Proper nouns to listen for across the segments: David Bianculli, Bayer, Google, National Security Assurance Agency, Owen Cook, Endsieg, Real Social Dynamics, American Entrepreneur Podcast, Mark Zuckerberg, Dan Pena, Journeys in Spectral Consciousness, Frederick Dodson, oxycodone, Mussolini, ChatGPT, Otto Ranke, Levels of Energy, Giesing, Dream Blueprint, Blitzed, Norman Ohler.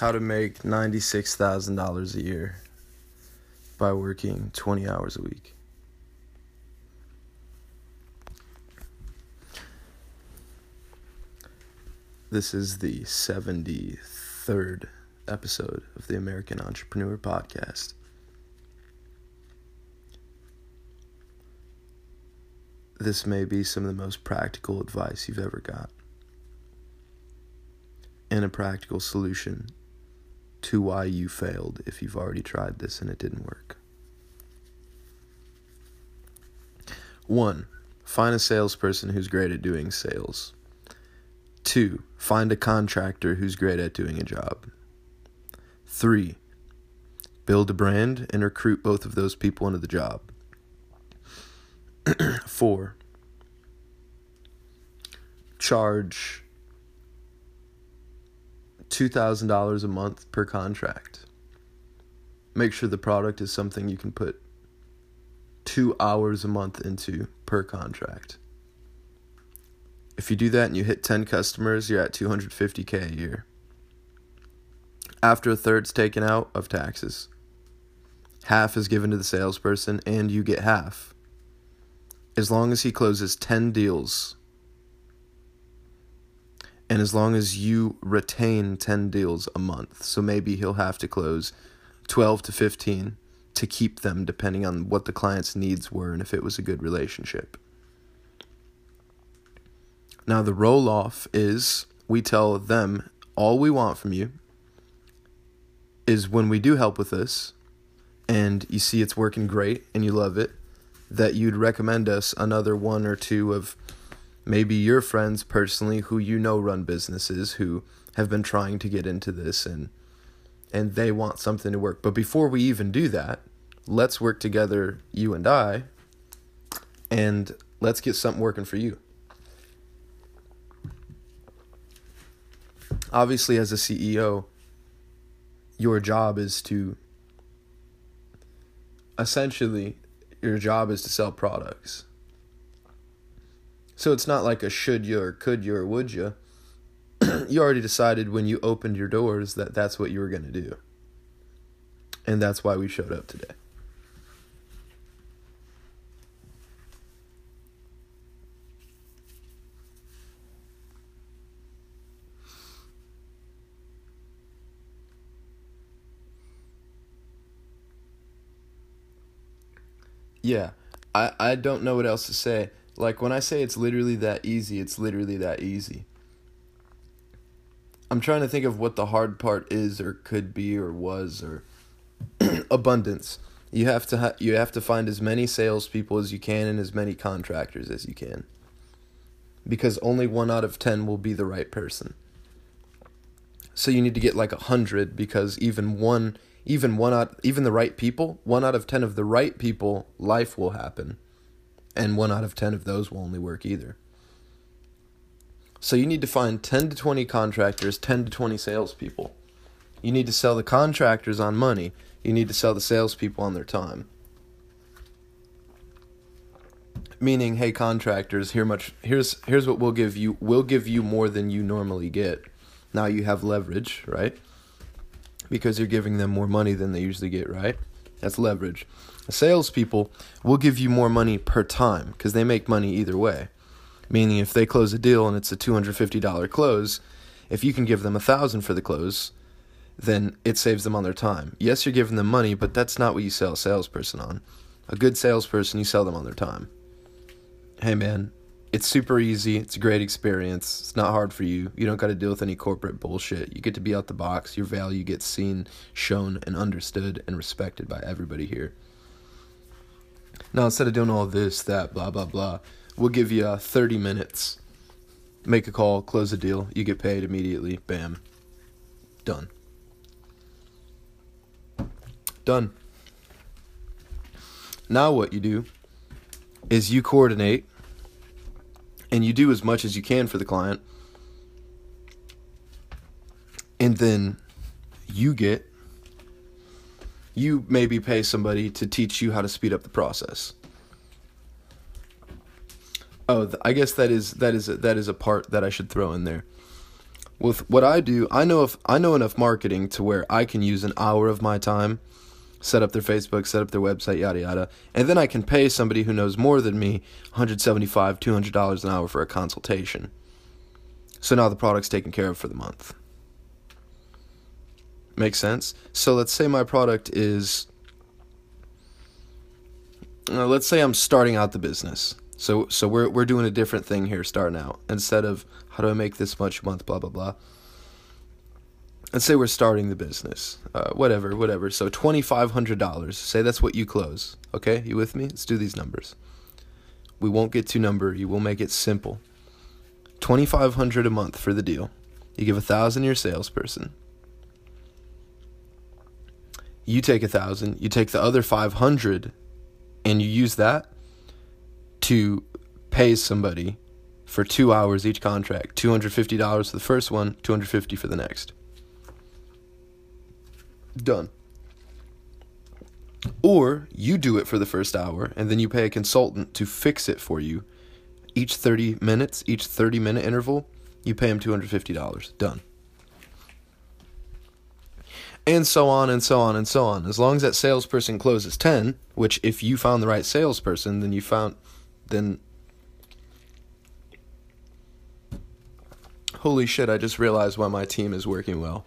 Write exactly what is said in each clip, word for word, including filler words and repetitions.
How to make ninety-six thousand dollars a year by working twenty hours a week. This is the seventy-third episode of the American Entrepreneur Podcast. This may be some of the most practical advice you've ever got, and a practical solution to why you failed if you've already tried this and it didn't work. One, find a salesperson who's great at doing sales. Two, find a contractor who's great at doing a job. Three, build a brand and recruit both of those people into the job. Four, charge two thousand dollars a month per contract. Make sure the product is something you can put two hours a month into per contract. If you do that and you hit ten customers, you're at two hundred fifty thousand dollars a year. After a third's taken out of taxes, half is given to the salesperson and you get half. As long as he closes ten deals, and as long as you retain ten deals a month, so maybe he'll have to close twelve to fifteen to keep them, depending on what the client's needs were and if it was a good relationship. Now, the roll-off is we tell them all we want from you is when we do help with this and you see it's working great and you love it, that you'd recommend us another one or two of maybe your friends personally who you know run businesses who have been trying to get into this and and they want something to work. But before we even do that, let's work together, you and I, and let's get something working for you. Obviously, as a C E O, your job is to essentially... Your job is to sell products. So it's not like a should you or could you or would you. You already decided when you opened your doors that that's what you were going to do. And that's why we showed up today. Yeah, I, I don't know what else to say. Like, when I say it's literally that easy, it's literally that easy. I'm trying to think of what the hard part is or could be or was or abundance. You have to ha- you have to find as many salespeople as you can and as many contractors as you can, because only one out of ten will be the right person. So you need to get like a hundred, because even one... Even one out, even the right people, one out of ten of the right people, life will happen. And one out of ten of those will only work either. So you need to find ten to twenty contractors, ten to twenty salespeople. You need to sell the contractors on money. You need to sell the salespeople on their time. Meaning, hey, contractors, here much, here's here's what we'll give you. We'll give you more than you normally get. Now you have leverage, right? Because you're giving them more money than they usually get, right? That's leverage. Salespeople will give you more money per time, because they make money either way. Meaning, if they close a deal and it's a two hundred fifty dollars close, if you can give them one thousand dollars for the close, then it saves them on their time. Yes, you're giving them money, but that's not what you sell a salesperson on. A good salesperson, you sell them on their time. Hey, man, it's super easy. It's a great experience. It's not hard for you. You don't got to deal with any corporate bullshit. You get to be out the box. Your value gets seen, shown, and understood and respected by everybody here. Now, instead of doing all this, that, blah, blah, blah, we'll give you uh, thirty minutes. Make a call, close a deal. You get paid immediately. Bam. Done. Done. Now what you do is you coordinate. And you do as much as you can for the client. And then you get, you maybe pay somebody to teach you how to speed up the process. Oh, I guess that is that is a, that is a part that I should throw in there. with what I do, I know if I know enough marketing to where I can use an hour of my time, set up their Facebook, set up their website, yada, yada. And then I can pay somebody who knows more than me one hundred seventy-five dollars, two hundred dollars an hour for a consultation. So now the product's taken care of for the month. Makes sense? So let's say my product is, uh, let's say I'm starting out the business. So so we're we're doing a different thing here starting out. Instead of how do I make this much a month, blah, blah, blah. Let's say we're starting the business, uh, whatever, whatever. So twenty-five hundred dollars, say that's what you close, okay? You with me? Let's do these numbers. We won't get to number. You will make it simple. twenty-five hundred dollars a month for the deal. You give one thousand dollars to your salesperson. You take one thousand dollars, you take the other five hundred dollars, and you use that to pay somebody for two hours each contract. two hundred fifty dollars for the first one, two hundred fifty dollars for the next. Done. Or you do it for the first hour and then you pay a consultant to fix it for you. Each thirty minutes, each thirty minute interval, you pay them two hundred fifty dollars. Done. And so on and so on and so on. As long as that salesperson closes ten, which if you found the right salesperson, then you found, then holy shit, I just realized why my team is working well.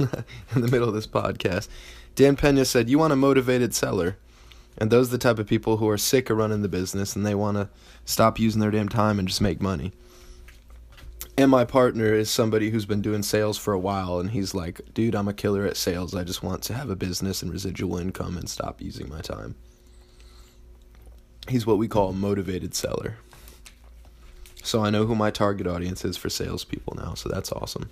In the middle of this podcast, Dan Pena said, you want a motivated seller. And those are the type of people who are sick of running the business and they want to stop using their damn time and just make money. And my partner is somebody who's been doing sales for a while. And he's like, dude, I'm a killer at sales. I just want to have a business and residual income and stop using my time. He's what we call a motivated seller. So I know who my target audience is for salespeople now. So that's awesome.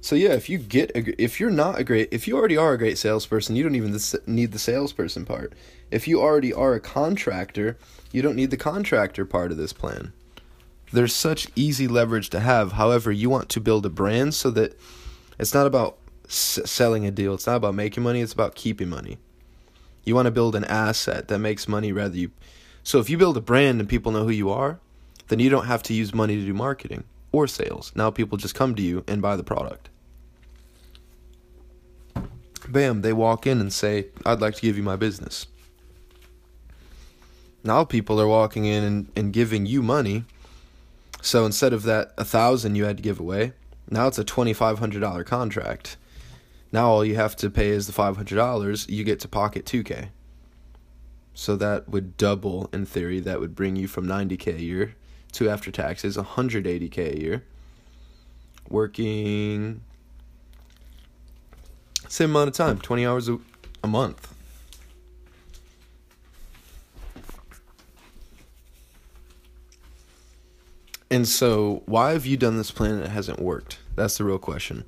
So yeah, if you get, a, if you're not a great, if you already are a great salesperson, you don't even need the salesperson part. If you already are a contractor, you don't need the contractor part of this plan. There's such easy leverage to have. However, you want to build a brand so that it's not about s- selling a deal. It's not about making money. It's about keeping money. You want to build an asset that makes money rather you. So if you build a brand and people know who you are, then you don't have to use money to do marketing or sales. Now people just come to you and buy the product. Bam, they walk in and say, I'd like to give you my business. Now people are walking in and, and giving you money. So instead of that one thousand dollars you had to give away, now it's a twenty-five hundred dollars contract. Now all you have to pay is the five hundred dollars. You get to pocket two thousand dollars. So that would double, in theory. That would bring you from ninety thousand dollars a year to, after taxes, one hundred eighty thousand dollars a year. Working same amount of time, twenty hours a, a month. And so why have you done this plan and it hasn't worked? That's the real question.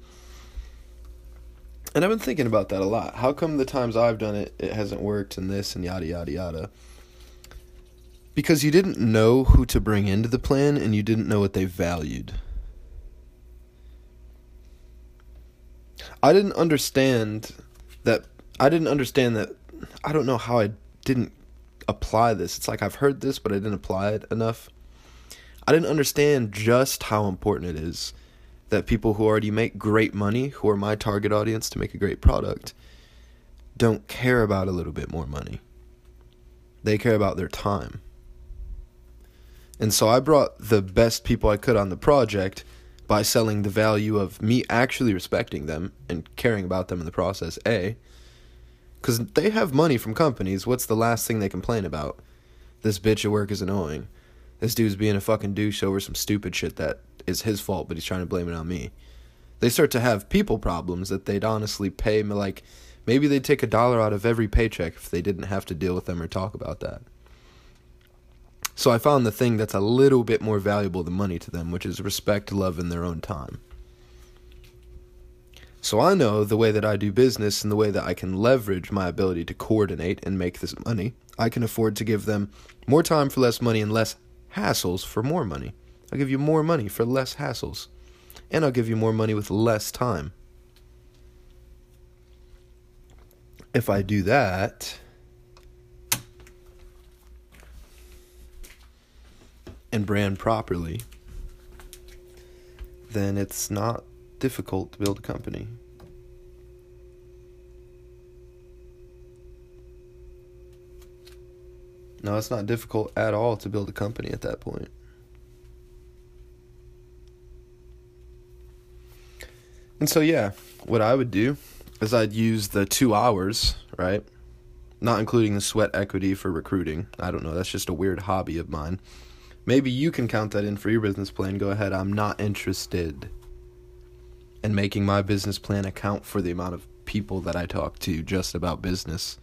And I've been thinking about that a lot. How come the times I've done it, it hasn't worked and this and yada, yada, yada? Because you didn't know who to bring into the plan and you didn't know what they valued. I didn't understand that, I didn't understand that, I don't know how I didn't apply this. It's like I've heard this, but I didn't apply it enough. I didn't understand just how important it is that people who already make great money, who are my target audience to make a great product, don't care about a little bit more money. They care about their time. And so I brought the best people I could on the project by selling the value of me actually respecting them and caring about them in the process, A, because they have money from companies. What's the last thing they complain about? This bitch at work is annoying. This dude's being a fucking douche over some stupid shit that is his fault, but he's trying to blame it on me. They start to have people problems that they'd honestly pay, like, maybe they'd take a dollar out of every paycheck if they didn't have to deal with them or talk about that. So I found the thing that's a little bit more valuable than money to them, which is respect, love, and their own time. So I know the way that I do business and the way that I can leverage my ability to coordinate and make this money, I can afford to give them more time for less money and less hassles for more money. I'll give you more money for less hassles. And I'll give you more money with less time. If I do that, and brand properly, then it's not difficult to build a company. No, it's not difficult at all to build a company at that point. And so, yeah, what I would do is I'd use the two hours, right? Not including the sweat equity for recruiting. I don't know. That's just a weird hobby of mine. Maybe you can count that in for your business plan. Go ahead. I'm not interested in making my business plan account for the amount of people that I talk to just about business.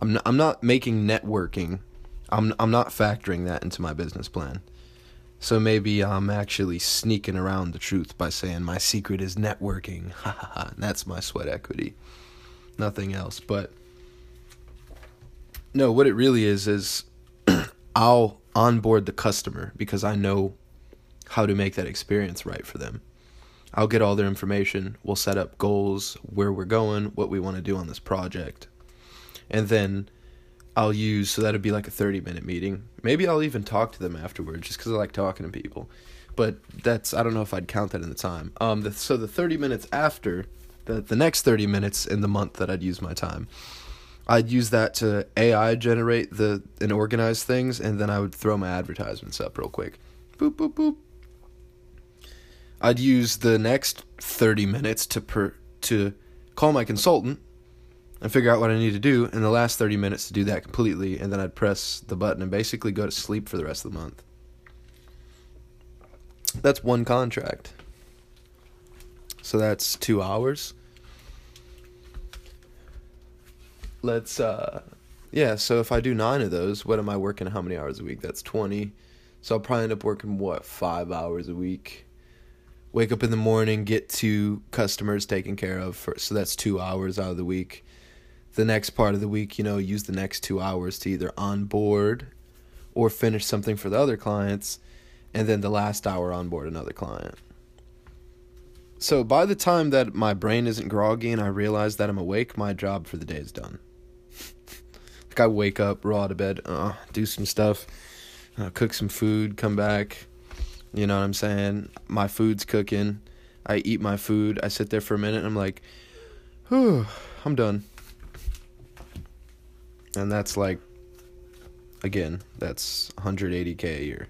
I'm not, I'm not making networking. I'm I'm not factoring that into my business plan. So maybe I'm actually sneaking around the truth by saying my secret is networking. Ha ha ha. That's my sweat equity. Nothing else. But no, what it really is, is I'll onboard the customer because I know how to make that experience right for them. I'll get all their information. We'll set up goals, where we're going, what we want to do on this project. And then I'll use, so that'd be like a thirty minute meeting. Maybe I'll even talk to them afterwards just because I like talking to people. But that's, I don't know if I'd count that in the time. Um, the, so the thirty minutes after, the, the next thirty minutes in the month that I'd use my time, I'd use that to A I generate the and organize things, and then I would throw my advertisements up real quick. Boop, boop, boop. I'd use the next thirty minutes to per, to call my consultant and figure out what I need to do, and the last thirty minutes to do that completely, and then I'd press the button and basically go to sleep for the rest of the month. That's one contract. So that's two hours. Let's, uh, yeah, so if I do nine of those, what am I working how many hours a week? That's twenty. So I'll probably end up working, what, five hours a week. Wake up in the morning, get two customers taken care of. For, so that's two hours out of the week. The next part of the week, you know, use the next two hours to either onboard or finish something for the other clients. And then the last hour onboard another client. So by the time that my brain isn't groggy and I realize that I'm awake, my job for the day is done. Like I wake up, roll out of bed, uh, do some stuff, uh, cook some food, come back. You know what I'm saying? My food's cooking. I eat my food. I sit there for a minute and I'm like, whew, I'm done. And that's like, again, that's one hundred eighty K a year.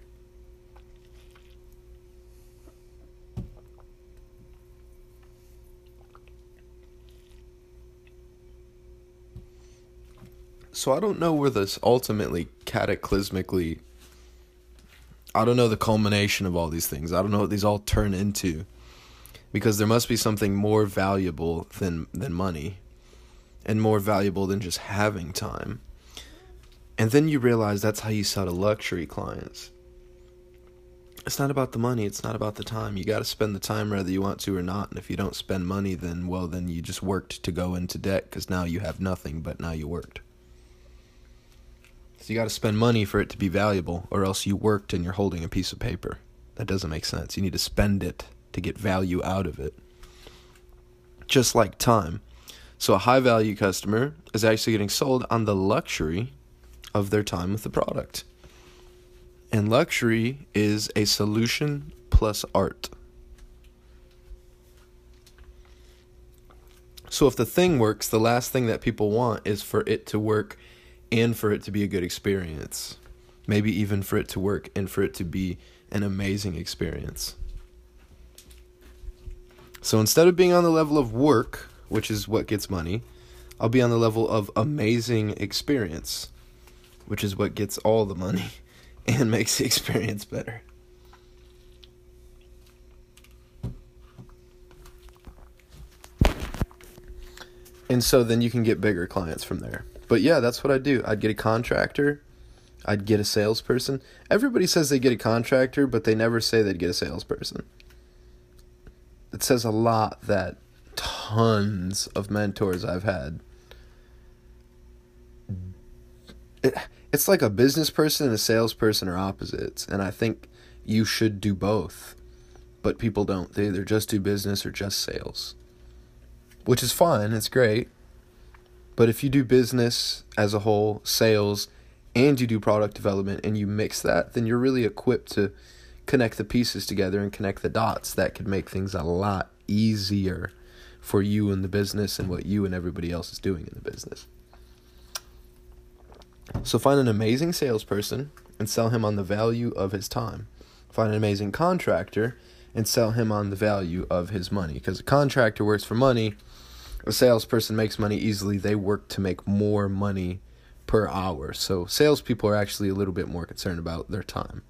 So I don't know where this ultimately, cataclysmically, I don't know the culmination of all these things. I don't know what these all turn into, because there must be something more valuable than, than money, and more valuable than just having time. And then you realize that's how you sell to luxury clients. It's not about the money. It's not about the time. You got to spend the time whether you want to or not. And if you don't spend money, then, well, then you just worked to go into debt, because now you have nothing, but now you worked. So you got to spend money for it to be valuable, or else you worked and you're holding a piece of paper. That doesn't make sense. You need to spend it to get value out of it. Just like time. So a high value customer is actually getting sold on the luxury of their time with the product. And luxury is a solution plus art. So if the thing works, the last thing that people want is for it to work and for it to be a good experience. Maybe even for it to work and for it to be an amazing experience. So instead of being on the level of work, which is what gets money, I'll be on the level of amazing experience, which is what gets all the money and makes the experience better. And so then you can get bigger clients from there. But yeah, that's what I do. I'd get a contractor. I'd get a salesperson. Everybody says they get a contractor, but they never say they'd get a salesperson. It says a lot that tons of mentors I've had. It, it's like a business person and a salesperson are opposites. And I think you should do both. But people don't. They either just do business or just sales. Which is fine. It's great. But if you do business as a whole, sales, and you do product development and you mix that, then you're really equipped to connect the pieces together and connect the dots. That could make things a lot easier for you and the business and what you and everybody else is doing in the business. So find an amazing salesperson and sell him on the value of his time. Find an amazing contractor and sell him on the value of his money. Because a contractor works for money. A salesperson makes money easily. They work to make more money per hour. So salespeople are actually a little bit more concerned about their time.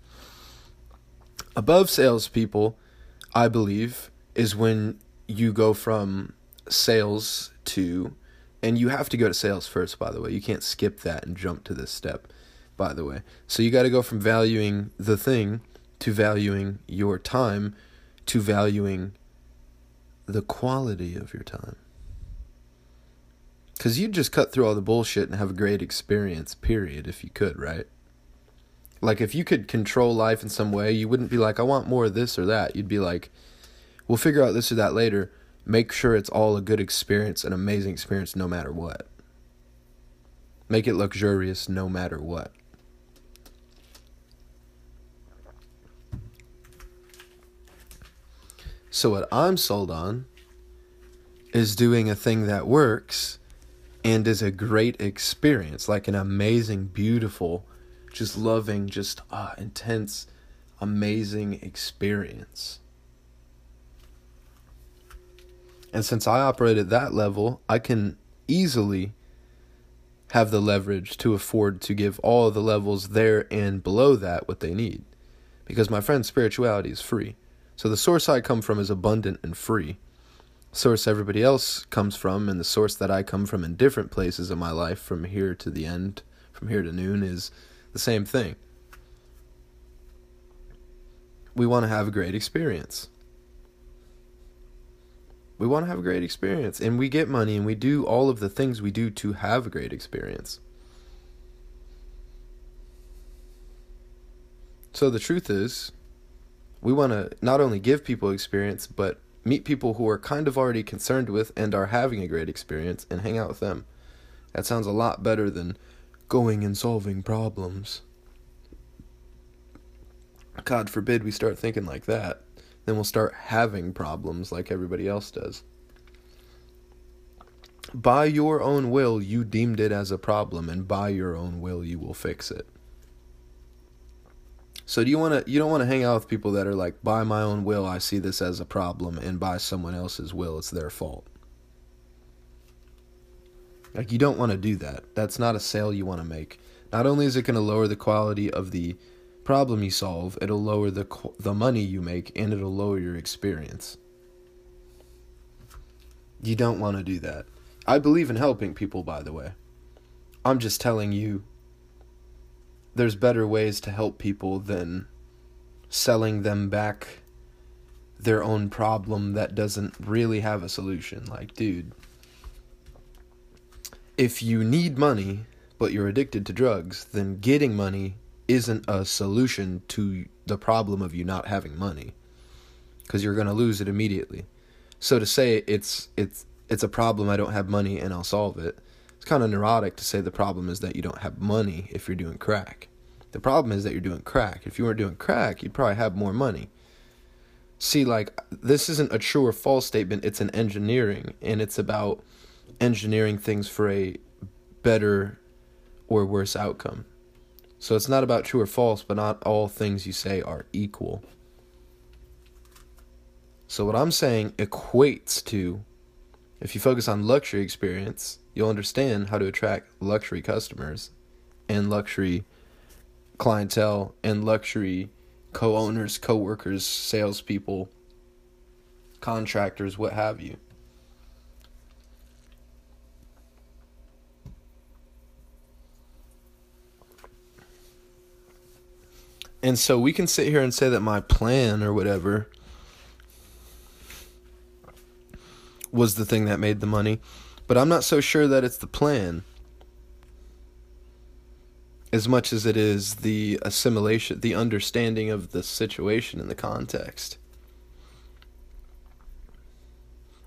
Above salespeople, I believe, is when you go from sales to, and you have to go to sales first, by the way. You can't skip that and jump to this step, by the way. So you got to go from valuing the thing to valuing your time to valuing the quality of your time. Because you'd just cut through all the bullshit and have a great experience, period, if you could, right? Like, if you could control life in some way, you wouldn't be like, I want more of this or that. You'd be like, we'll figure out this or that later. Make sure it's all a good experience, an amazing experience, no matter what. Make it luxurious no matter what. So what I'm sold on is doing a thing that works and is a great experience, like an amazing, beautiful, just loving, just ah, intense, amazing experience. And since I operate at that level, I can easily have the leverage to afford to give all the levels there and below that what they need. Because my friend, spirituality is free. So the source I come from is abundant and free. The source everybody else comes from, and the source that I come from in different places in my life from here to the end, from here to noon, is the same thing. We want to have a great experience. We want to have a great experience, and we get money, and we do all of the things we do to have a great experience. So the truth is, we want to not only give people experience, but meet people who are kind of already concerned with and are having a great experience and hang out with them. That sounds a lot better than going and solving problems. God forbid we start thinking like that. Then we'll start having problems like everybody else does. By your own will, you deemed it as a problem, and by your own will, you will fix it. So do you want to? You don't want to hang out with people that are like, by my own will, I see this as a problem, and by someone else's will, it's their fault. Like, you don't want to do that. That's not a sale you want to make. Not only is it going to lower the quality of the problem you solve, it'll lower the the money you make, and it'll lower your experience. You don't want to do that. I believe in helping people, by the way. I'm just telling you, there's better ways to help people than selling them back their own problem that doesn't really have a solution. Like, dude, if you need money but you're addicted to drugs, then getting money isn't a solution to the problem of you not having money, because you're going to lose it immediately. So to say it's it's it's a problem, I don't have money and I'll solve it, it's kind of neurotic to say the problem is that you don't have money if you're doing crack. The problem is that you're doing crack. If you weren't doing crack, you'd probably have more money. See, like, this isn't a true or false statement. It's an engineering, and it's about engineering things for a better or worse outcome. So it's not about true or false, but not all things you say are equal. So what I'm saying equates to, if you focus on luxury experience, you'll understand how to attract luxury customers and luxury clientele and luxury co-owners, co-workers, salespeople, contractors, what have you. And so we can sit here and say that my plan or whatever was the thing that made the money, but I'm not so sure that it's the plan as much as it is the assimilation, the understanding of the situation and the context.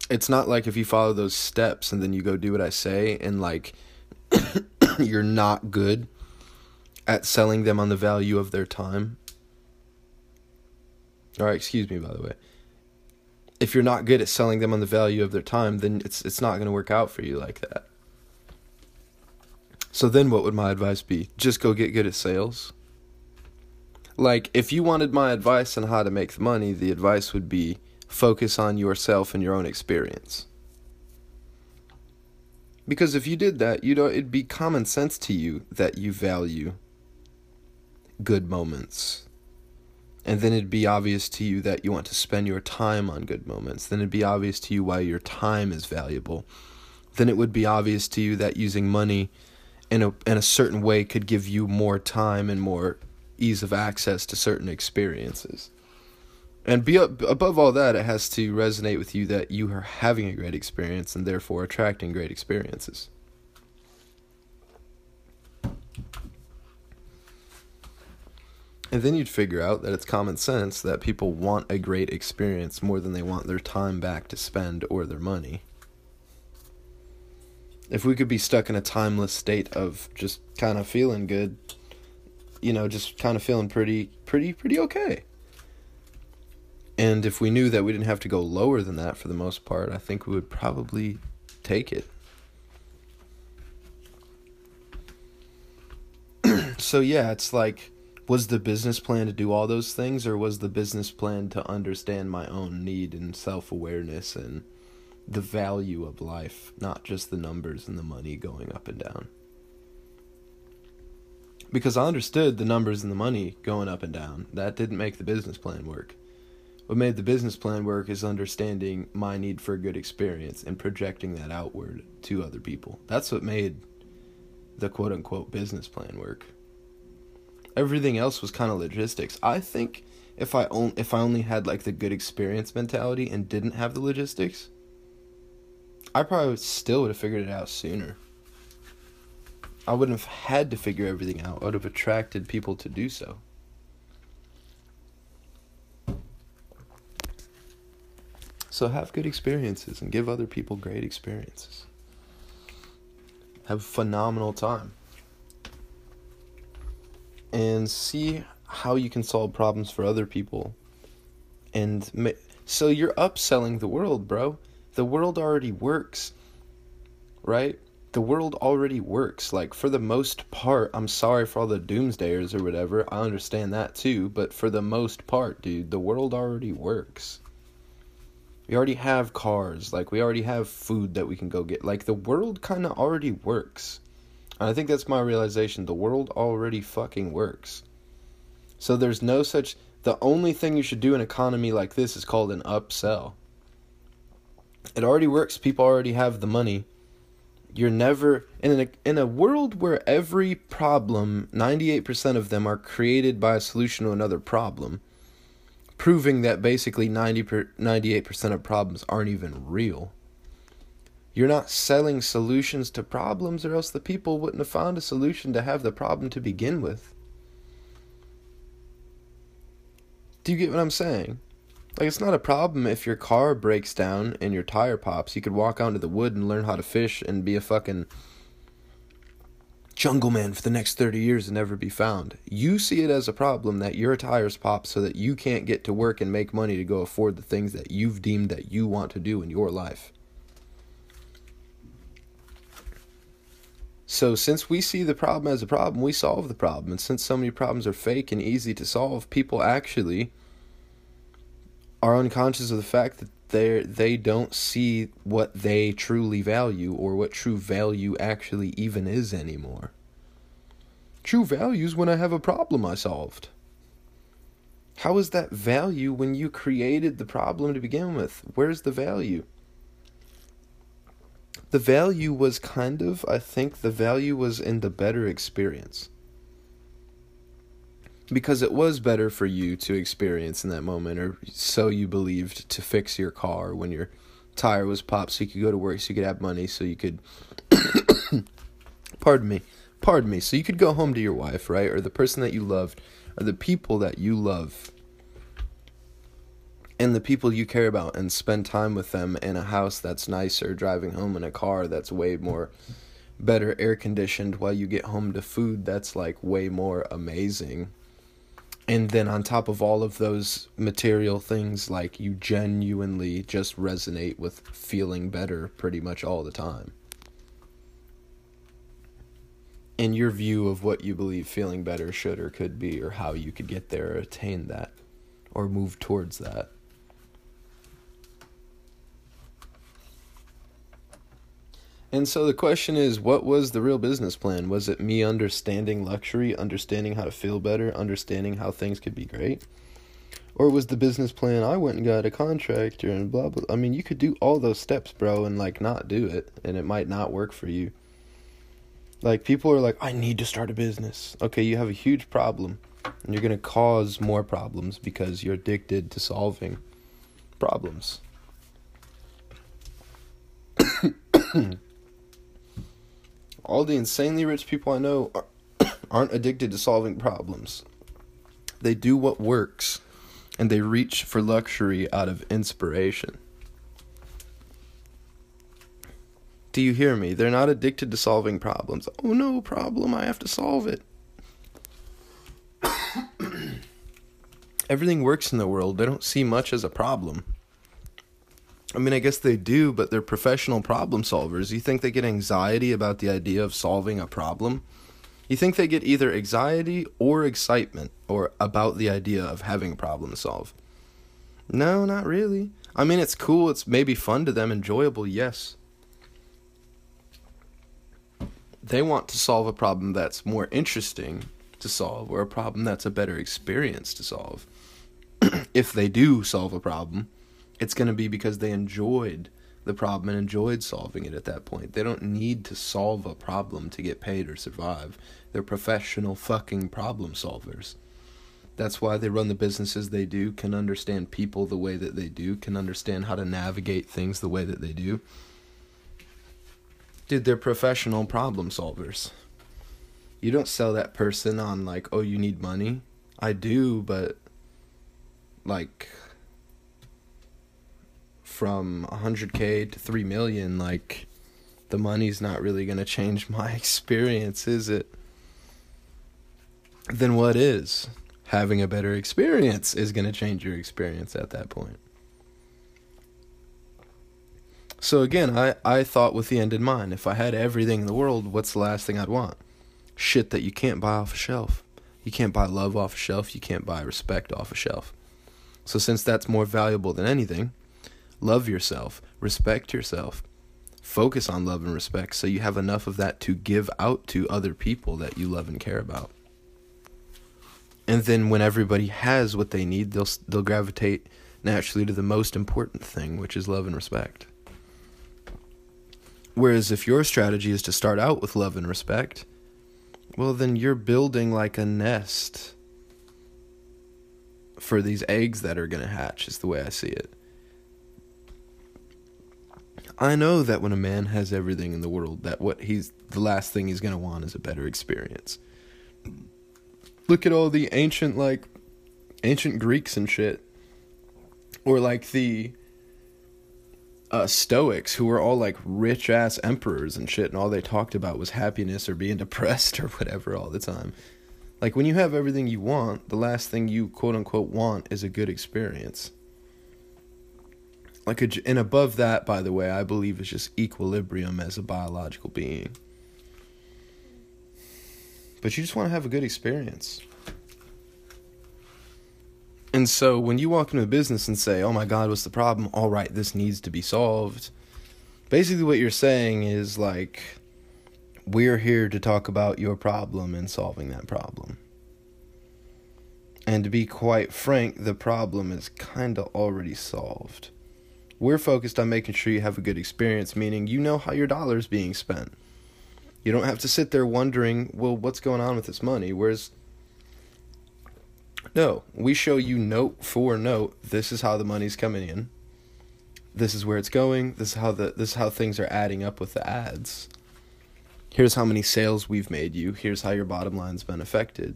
It's not like if you follow those steps and then you go do what I say and like you're not good at selling them on the value of their time. Or excuse me, by the way. If you're not good at selling them on the value of their time, then it's it's not going to work out for you like that. So then what would my advice be? Just go get good at sales. Like, if you wanted my advice on how to make the money, the advice would be focus on yourself and your own experience. Because if you did that, you know, it'd be common sense to you that you value good moments. And then it'd be obvious to you that you want to spend your time on good moments. Then it'd be obvious to you why your time is valuable. Then it would be obvious to you that using money in a in a certain way could give you more time and more ease of access to certain experiences. And be up, above all that, it has to resonate with you that you are having a great experience and therefore attracting great experiences. And then you'd figure out that it's common sense that people want a great experience more than they want their time back to spend or their money. If we could be stuck in a timeless state of just kind of feeling good, you know, just kind of feeling pretty, pretty, pretty okay. And if we knew that we didn't have to go lower than that for the most part, I think we would probably take it. So yeah, it's like, was the business plan to do all those things, or was the business plan to understand my own need and self-awareness and the value of life, not just the numbers and the money going up and down? Because I understood the numbers and the money going up and down. That didn't make the business plan work. What made the business plan work is understanding my need for a good experience and projecting that outward to other people. That's what made the quote-unquote business plan work. Everything else was kind of logistics. I think if I, on- if I only had like the good experience mentality and didn't have the logistics, I probably still would have figured it out sooner. I wouldn't have had to figure everything out. I would have attracted people to do so. So have good experiences and give other people great experiences. Have a phenomenal time. And see how you can solve problems for other people. And ma- so you're upselling the world, bro. The world already works, right? The world already works. Like, for the most part, I'm sorry for all the doomsdayers or whatever. I understand that too. But for the most part, dude, the world already works. We already have cars. Like, we already have food that we can go get. Like, the world kind of already works. And I think that's my realization. The world already fucking works. So there's no such... The only thing you should do in an economy like this is called an upsell. It already works. People already have the money. You're never... In a, in a world where every problem, ninety-eight percent of them are created by a solution to another problem, proving that basically ninety per, ninety-eight percent of problems aren't even real. You're not selling solutions to problems, or else the people wouldn't have found a solution to have the problem to begin with. Do you get what I'm saying? Like, it's not a problem if your car breaks down and your tire pops. You could walk out into the wood and learn how to fish and be a fucking jungle man for the next thirty years and never be found. You see it as a problem that your tires pop so that you can't get to work and make money to go afford the things that you've deemed that you want to do in your life. So since we see the problem as a problem, we solve the problem. And since so many problems are fake and easy to solve, people actually are unconscious of the fact that they they don't see what they truly value or what true value actually even is anymore. True value is when I have a problem I solved. How is that value when you created the problem to begin with? Where's the value? The value was kind of, I think the value was in the better experience. Because it was better for you to experience in that moment, or so you believed, to fix your car when your tire was popped so you could go to work, so you could have money, so you could, pardon me, pardon me, so you could go home to your wife, right? Or the person that you loved, or the people that you love, and the people you care about, and spend time with them in a house that's nicer, driving home in a car that's way more better air conditioned while you get home to food that's like way more amazing. And then on top of all of those material things, like you genuinely just resonate with feeling better pretty much all the time. And your view of what you believe feeling better should or could be, or how you could get there or attain that or move towards that. And so the question is, what was the real business plan? Was it me understanding luxury, understanding how to feel better, understanding how things could be great? Or was the business plan, I went and got a contractor and blah, blah. I mean, you could do all those steps, bro, and like not do it, and it might not work for you. Like, people are like, I need to start a business. Okay, you have a huge problem, and you're going to cause more problems because you're addicted to solving problems. All the insanely rich people I know are, aren't addicted to solving problems. They do what works, and they reach for luxury out of inspiration. Do you hear me? They're not addicted to solving problems. Oh no, problem, I have to solve it. Everything works in the world. They don't see much as a problem. I mean, I guess they do, but they're professional problem solvers. You think they get anxiety about the idea of solving a problem? You think they get either anxiety or excitement or about the idea of having a problem to solve? No, not really. I mean, it's cool. It's maybe fun to them, enjoyable, yes. They want to solve a problem that's more interesting to solve, or a problem that's a better experience to solve. If they do solve a problem, it's going to be because they enjoyed the problem and enjoyed solving it at that point. They don't need to solve a problem to get paid or survive. They're professional fucking problem solvers. That's why they run the businesses they do, can understand people the way that they do, can understand how to navigate things the way that they do. Dude, they're professional problem solvers. You don't sell that person on like, oh, you need money. I do, but like... from one hundred K to three million, like, the money's not really going to change my experience, is it? Then what is? Having a better experience is going to change your experience at that point. So again, I, I thought with the end in mind, if I had everything in the world, what's the last thing I'd want? Shit that you can't buy off a shelf. You can't buy love off a shelf. You can't buy respect off a shelf. So since that's more valuable than anything, love yourself, respect yourself, focus on love and respect so you have enough of that to give out to other people that you love and care about. And then when everybody has what they need, they'll they'll gravitate naturally to the most important thing, which is love and respect. Whereas if your strategy is to start out with love and respect, well, then you're building like a nest for these eggs that are going to hatch, is the way I see it. I know that when a man has everything in the world, that what he's the last thing he's going to want is a better experience. Look at all the ancient, like, ancient Greeks and shit. Or, like, the uh, Stoics, who were all, like, rich-ass emperors and shit, and all they talked about was happiness or being depressed or whatever all the time. Like, when you have everything you want, the last thing you, quote-unquote, want is a good experience. Like a, and above that, by the way, I believe is just equilibrium as a biological being. But you just want to have a good experience. And so when you walk into a business and say, oh my God, what's the problem? All right, this needs to be solved. Basically what you're saying is like, we're here to talk about your problem and solving that problem. And to be quite frank, the problem is kind of already solved. We're focused on making sure you have a good experience, meaning you know how your dollar is being spent. You don't have to sit there wondering, well, what's going on with this money? Whereas, no, we show you note for note, this is how the money's coming in. This is where it's going. This is how the this is how things are adding up with the ads. Here's how many sales we've made you. Here's how your bottom line's been affected.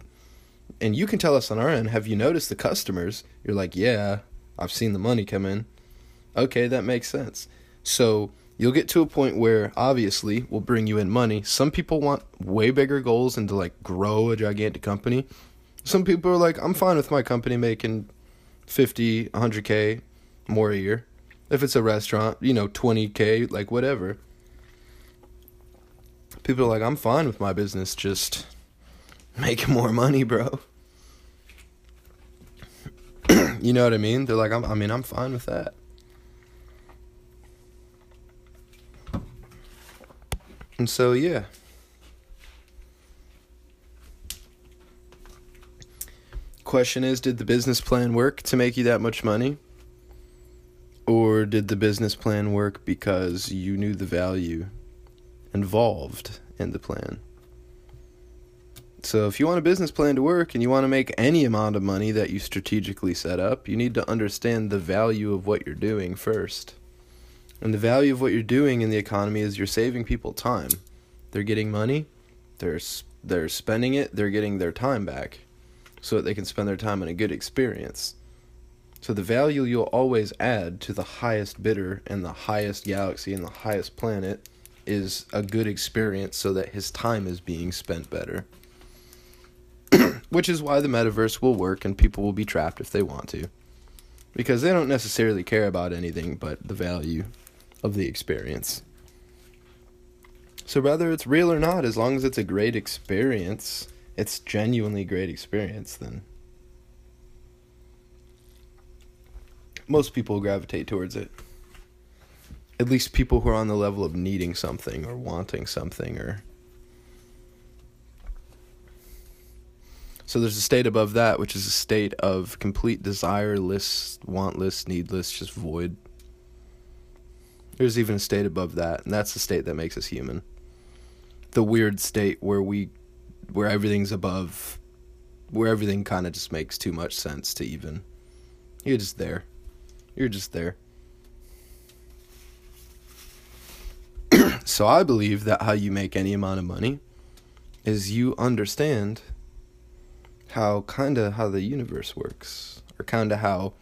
And you can tell us on our end, have you noticed the customers? You're like, yeah, I've seen the money come in. Okay, that makes sense. So You'll get to a point where, obviously, will bring you in money. Some people want way bigger goals and to, like, grow a gigantic company. Some people are like, I'm fine with my company making fifty, one hundred K more a year. If it's a restaurant, you know, twenty K, like, whatever. People are like, I'm fine with my business just making more money, bro. You know what I mean? They're like, I'm, I mean, I'm fine with that. And so, yeah. Question is, did the business plan work to make you that much money? Or did the business plan work because you knew the value involved in the plan? So if you want a business plan to work and you want to make any amount of money that you strategically set up, you need to understand the value of what you're doing first. And the value of what you're doing in the economy is you're saving people time. They're getting money, they're they're spending it, they're getting their time back so that they can spend their time on a good experience. So the value you'll always add to the highest bidder and the highest galaxy and the highest planet is a good experience so that his time is being spent better. Which is why the metaverse will work and people will be trapped if they want to. Because they don't necessarily care about anything but the value of the experience. So whether it's real or not, as long as it's a great experience, it's genuinely great experience, then most people gravitate towards it. At least people who are on the level of needing something or wanting something or... So there's a state above that, which is a state of complete desireless, wantless, needless, just void. There's even a state above that, and that's the state that makes us human. The weird state where we, where everything's above, where everything kind of just makes too much sense to even. You're just there. You're just there. So I believe that how you make any amount of money is you understand how kind of how the universe works, or kind of how,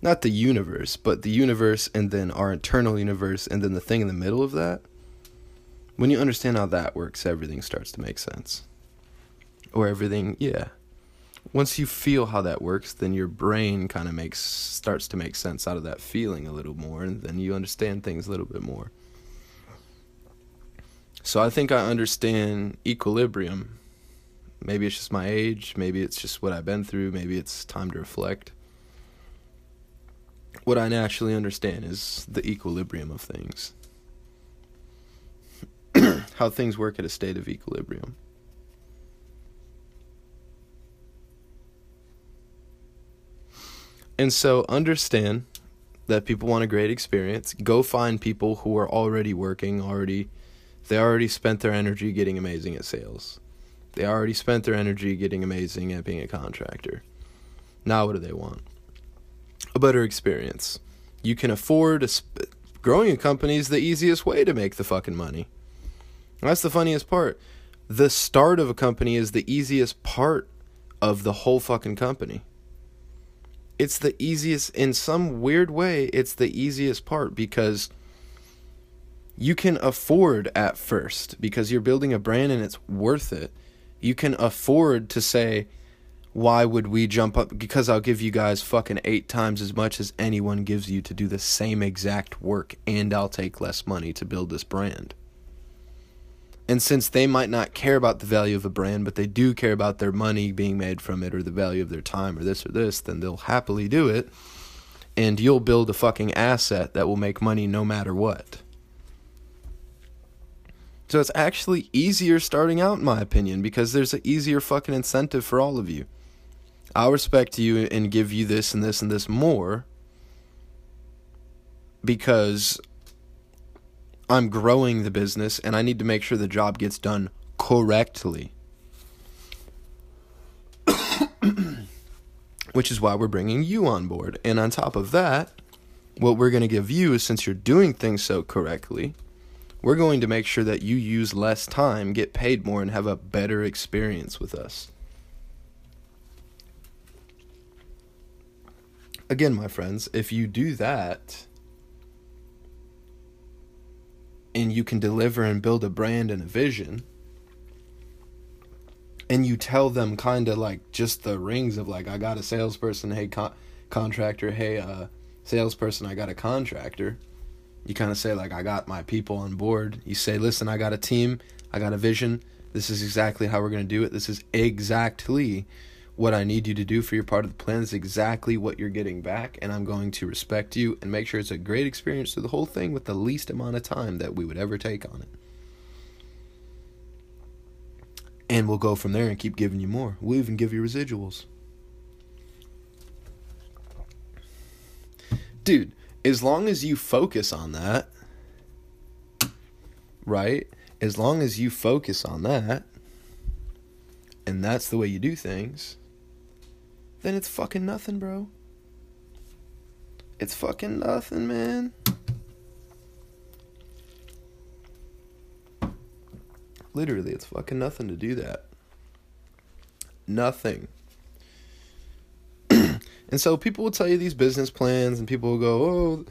not the universe, but the universe and then our internal universe and then the thing in the middle of that. When you understand how that works, everything starts to make sense. Or everything, yeah. Once you feel how that works, then your brain kind of makes starts to make sense out of that feeling a little more, and then you understand things a little bit more. So I think I understand equilibrium. Maybe it's just my age, maybe it's just what I've been through, maybe it's time to reflect. What I naturally understand is the equilibrium of things. How things work at a state of equilibrium. And so understand that people want a great experience. Go find people who are already working, already they already spent their energy getting amazing at sales. They already spent their energy getting amazing at being a contractor. Now what do they want? A better experience. You can afford... A sp- growing a company is the easiest way to make the fucking money. And that's the funniest part. The start of a company is the easiest part of the whole fucking company. It's the easiest... In some weird way, it's the easiest part because... You can afford at first because you're building a brand and it's worth it. You can afford to say, why would we jump up? Because I'll give you guys fucking eight times as much as anyone gives you to do the same exact work, and I'll take less money to build this brand. And since they might not care about the value of a brand, but they do care about their money being made from it or the value of their time or this or this, then they'll happily do it. And you'll build a fucking asset that will make money no matter what. So it's actually easier starting out, in my opinion, because there's an easier fucking incentive for all of you. I'll respect you and give you this and this and this more because I'm growing the business and I need to make sure the job gets done correctly. Which is why we're bringing you on board. And on top of that, what we're going to give you is, since you're doing things so correctly... We're going to make sure that you use less time, get paid more, and have a better experience with us. Again, my friends, if you do that, and you can deliver and build a brand and a vision, and you tell them kind of like just the rings of like, I got a salesperson, hey, con- contractor, hey, uh, salesperson, I got a contractor. You kind of say like, I got my people on board. You say, listen, I got a team, I got a vision. This is exactly how we're going to do it. This is exactly what I need you to do for your part of the plan. This is exactly what you're getting back, and I'm going to respect you and make sure it's a great experience through the whole thing with the least amount of time that we would ever take on it. And we'll go from there and keep giving you more. We'll even give you residuals. Dude, as long as you focus on that, right? As long as you focus on that, and that's the way you do things, then it's fucking nothing, bro. It's fucking nothing, man. Literally, it's fucking nothing to do that. Nothing. And so people will tell you these business plans, and people will go, oh,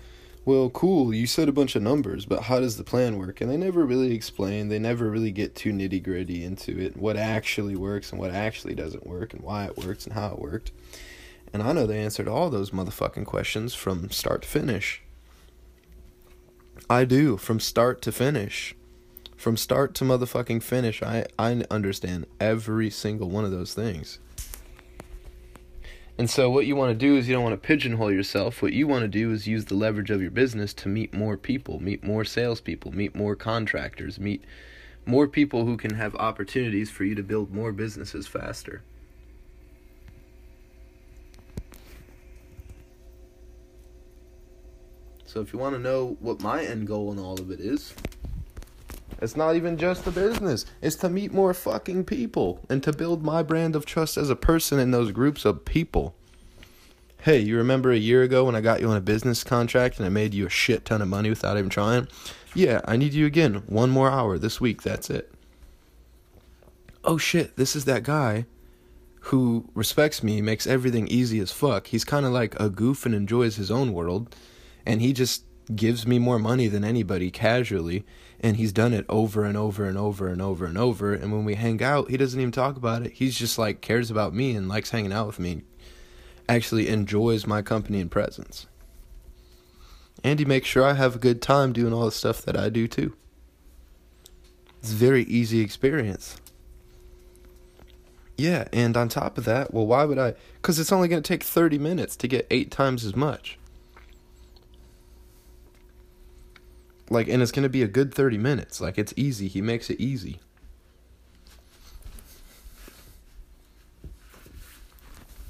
well, cool, you said a bunch of numbers, but how does the plan work? And they never really explain. They never really get too nitty-gritty into it, what actually works and what actually doesn't work and why it works and how it worked. And I know they answered all those motherfucking questions from start to finish. I do, from start to finish. From start to motherfucking finish, I, I understand every single one of those things. And so what you want to do is you don't want to pigeonhole yourself. What you want to do is use the leverage of your business to meet more people, meet more salespeople, meet more contractors, meet more people who can have opportunities for you to build more businesses faster. So if you want to know what my end goal in all of it is, it's not even just the business. It's to meet more fucking people and to build my brand of trust as a person in those groups of people. Hey, you remember a year ago when I got you on a business contract and I made you a shit ton of money without even trying? Yeah, I need you again. One more hour this week. That's it. Oh shit, this is that guy who respects me, makes everything easy as fuck. He's kind of like a goof and enjoys his own world. And he just gives me more money than anybody casually, and he's done it over and over and over and over and over, and when we hang out he doesn't even talk about it. He's just like cares about me and likes hanging out with me and actually enjoys my company and presence, and he makes sure I have a good time doing all the stuff that I do too. It's a very easy experience. Yeah, and on top of that, well, why would I, because it's only going to take thirty minutes to get eight times as much. Like, and it's going to be a good thirty minutes. Like, it's easy. He makes it easy.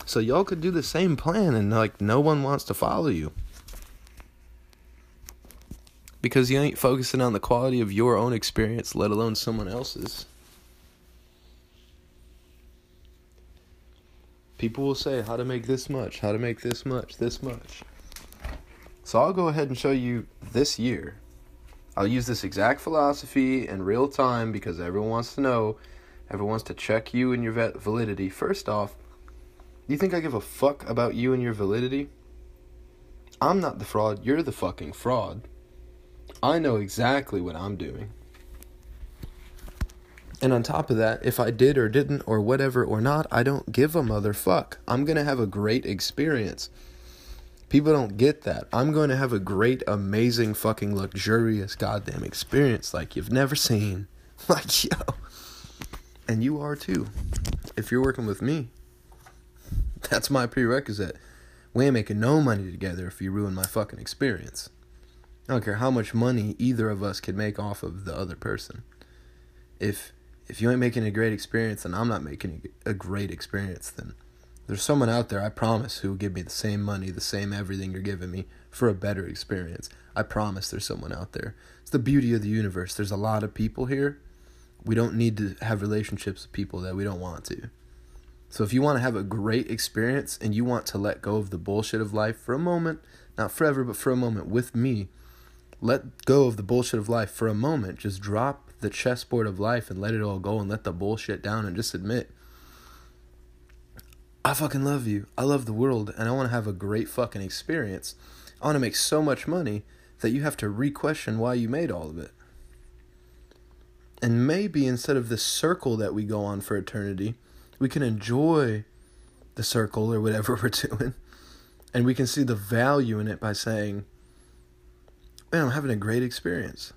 So y'all could do the same plan and, like, no one wants to follow you. Because you ain't focusing on the quality of your own experience, let alone someone else's. People will say how to make this much, how to make this much, this much. So I'll go ahead and show you this year. I'll use this exact philosophy in real time because everyone wants to know. Everyone wants to check you and your validity. First off, do you think I give a fuck about you and your validity? I'm not the fraud. You're the fucking fraud. I know exactly what I'm doing. And on top of that, if I did or didn't or whatever or not, I don't give a motherfuck. I'm going to have a great experience. People don't get that. I'm going to have a great, amazing, fucking luxurious goddamn experience like you've never seen. Like, yo. And you are too. If you're working with me, that's my prerequisite. We ain't making no money together if you ruin my fucking experience. I don't care how much money either of us could make off of the other person. If if you ain't making a great experience and I'm not making a great experience, then there's someone out there, I promise, who will give me the same money, the same everything you're giving me for a better experience. I promise there's someone out there. It's the beauty of the universe. There's a lot of people here. We don't need to have relationships with people that we don't want to. So if you want to have a great experience and you want to let go of the bullshit of life for a moment, not forever, but for a moment with me, let go of the bullshit of life for a moment. Just drop the chessboard of life and let it all go and let the bullshit down and just admit, I fucking love you. I love the world, and I want to have a great fucking experience. I want to make so much money that you have to re-question why you made all of it. And maybe instead of the circle that we go on for eternity, we can enjoy the circle or whatever we're doing. And we can see the value in it by saying, man, I'm having a great experience.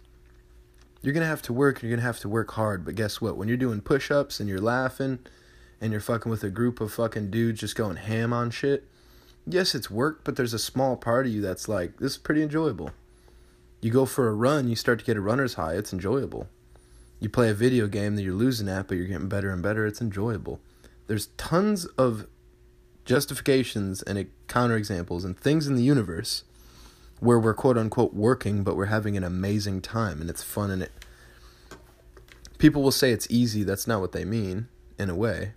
You're going to have to work, you're going to have to work hard. But guess what? When you're doing push-ups and you're laughing and you're fucking with a group of fucking dudes just going ham on shit, yes, it's work, but there's a small part of you that's like, this is pretty enjoyable. You go for a run, you start to get a runner's high, it's enjoyable. You play a video game that you're losing at, but you're getting better and better, it's enjoyable. There's tons of justifications and counterexamples and things in the universe where we're quote-unquote working, but we're having an amazing time, and it's fun, and it... People will say it's easy, that's not what they mean, in a way.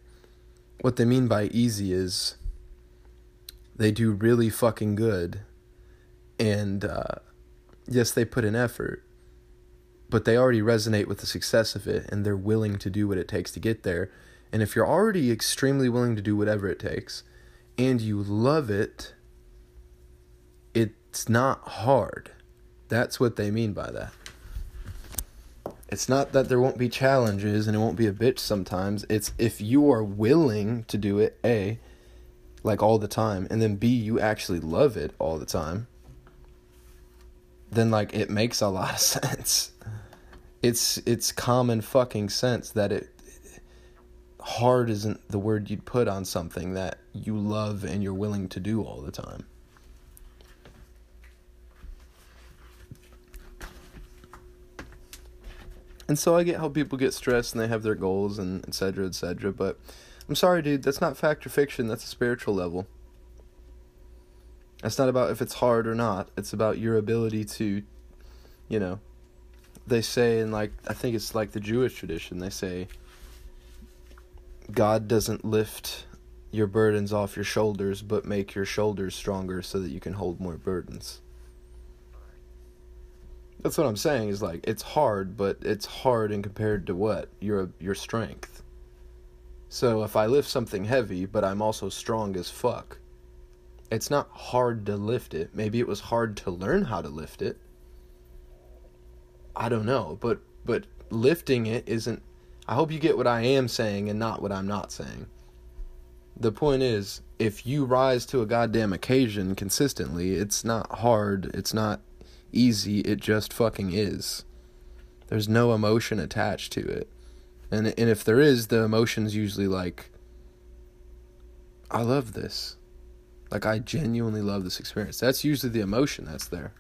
What they mean by easy is they do really fucking good, and... uh yes, they put in effort, but they already resonate with the success of it, and they're willing to do what it takes to get there. And if you're already extremely willing to do whatever it takes, and you love it, it's not hard. That's what they mean by that. It's not that there won't be challenges and it won't be a bitch sometimes. It's if you are willing to do it, A, like all the time, and then B, you actually love it all the time, then, like, it makes a lot of sense. It's it's common fucking sense that it, it... hard isn't the word you'd put on something that you love and you're willing to do all the time. And so I get how people get stressed and they have their goals and et cetera, et cetera, but I'm sorry, dude, that's not fact or fiction, that's a spiritual level. It's not about if it's hard or not. It's about your ability to, you know, they say in like, I think it's like the Jewish tradition, they say, God doesn't lift your burdens off your shoulders, but make your shoulders stronger so that you can hold more burdens. That's what I'm saying is like, it's hard, but it's hard and compared to what? Your, your strength. So if I lift something heavy, but I'm also strong as fuck, it's not hard to lift it. Maybe it was hard to learn how to lift it. I don't know, but but lifting it isn't... I hope you get what I am saying and not what I'm not saying. The point is, if you rise to a goddamn occasion consistently, it's not hard, it's not easy, it just fucking is. There's no emotion attached to it. And, and if there is, the emotion's usually like, I love this. Like, I genuinely love this experience. That's usually the emotion that's there.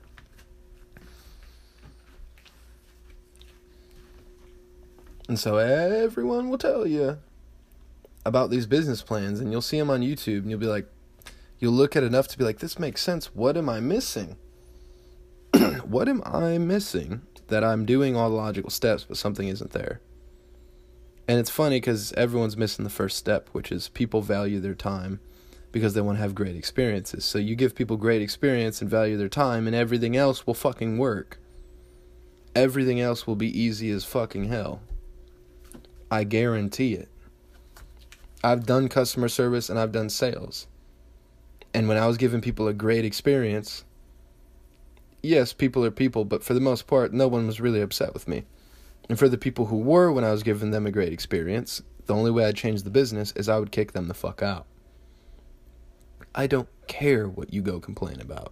And so everyone will tell you about these business plans, and you'll see them on YouTube, and you'll be like, you'll look at enough to be like, this makes sense. What am I missing? What am I missing that I'm doing all the logical steps, but something isn't there? And it's funny because everyone's missing the first step, which is people value their time, because they want to have great experiences. So you give people great experience and value their time, and everything else will fucking work. Everything else will be easy as fucking hell. I guarantee it. I've done customer service and I've done sales. And when I was giving people a great experience, yes, people are people, but for the most part, no one was really upset with me. And for the people who were, when I was giving them a great experience, the only way I'd change the business is I would kick them the fuck out. I don't care what you go complain about.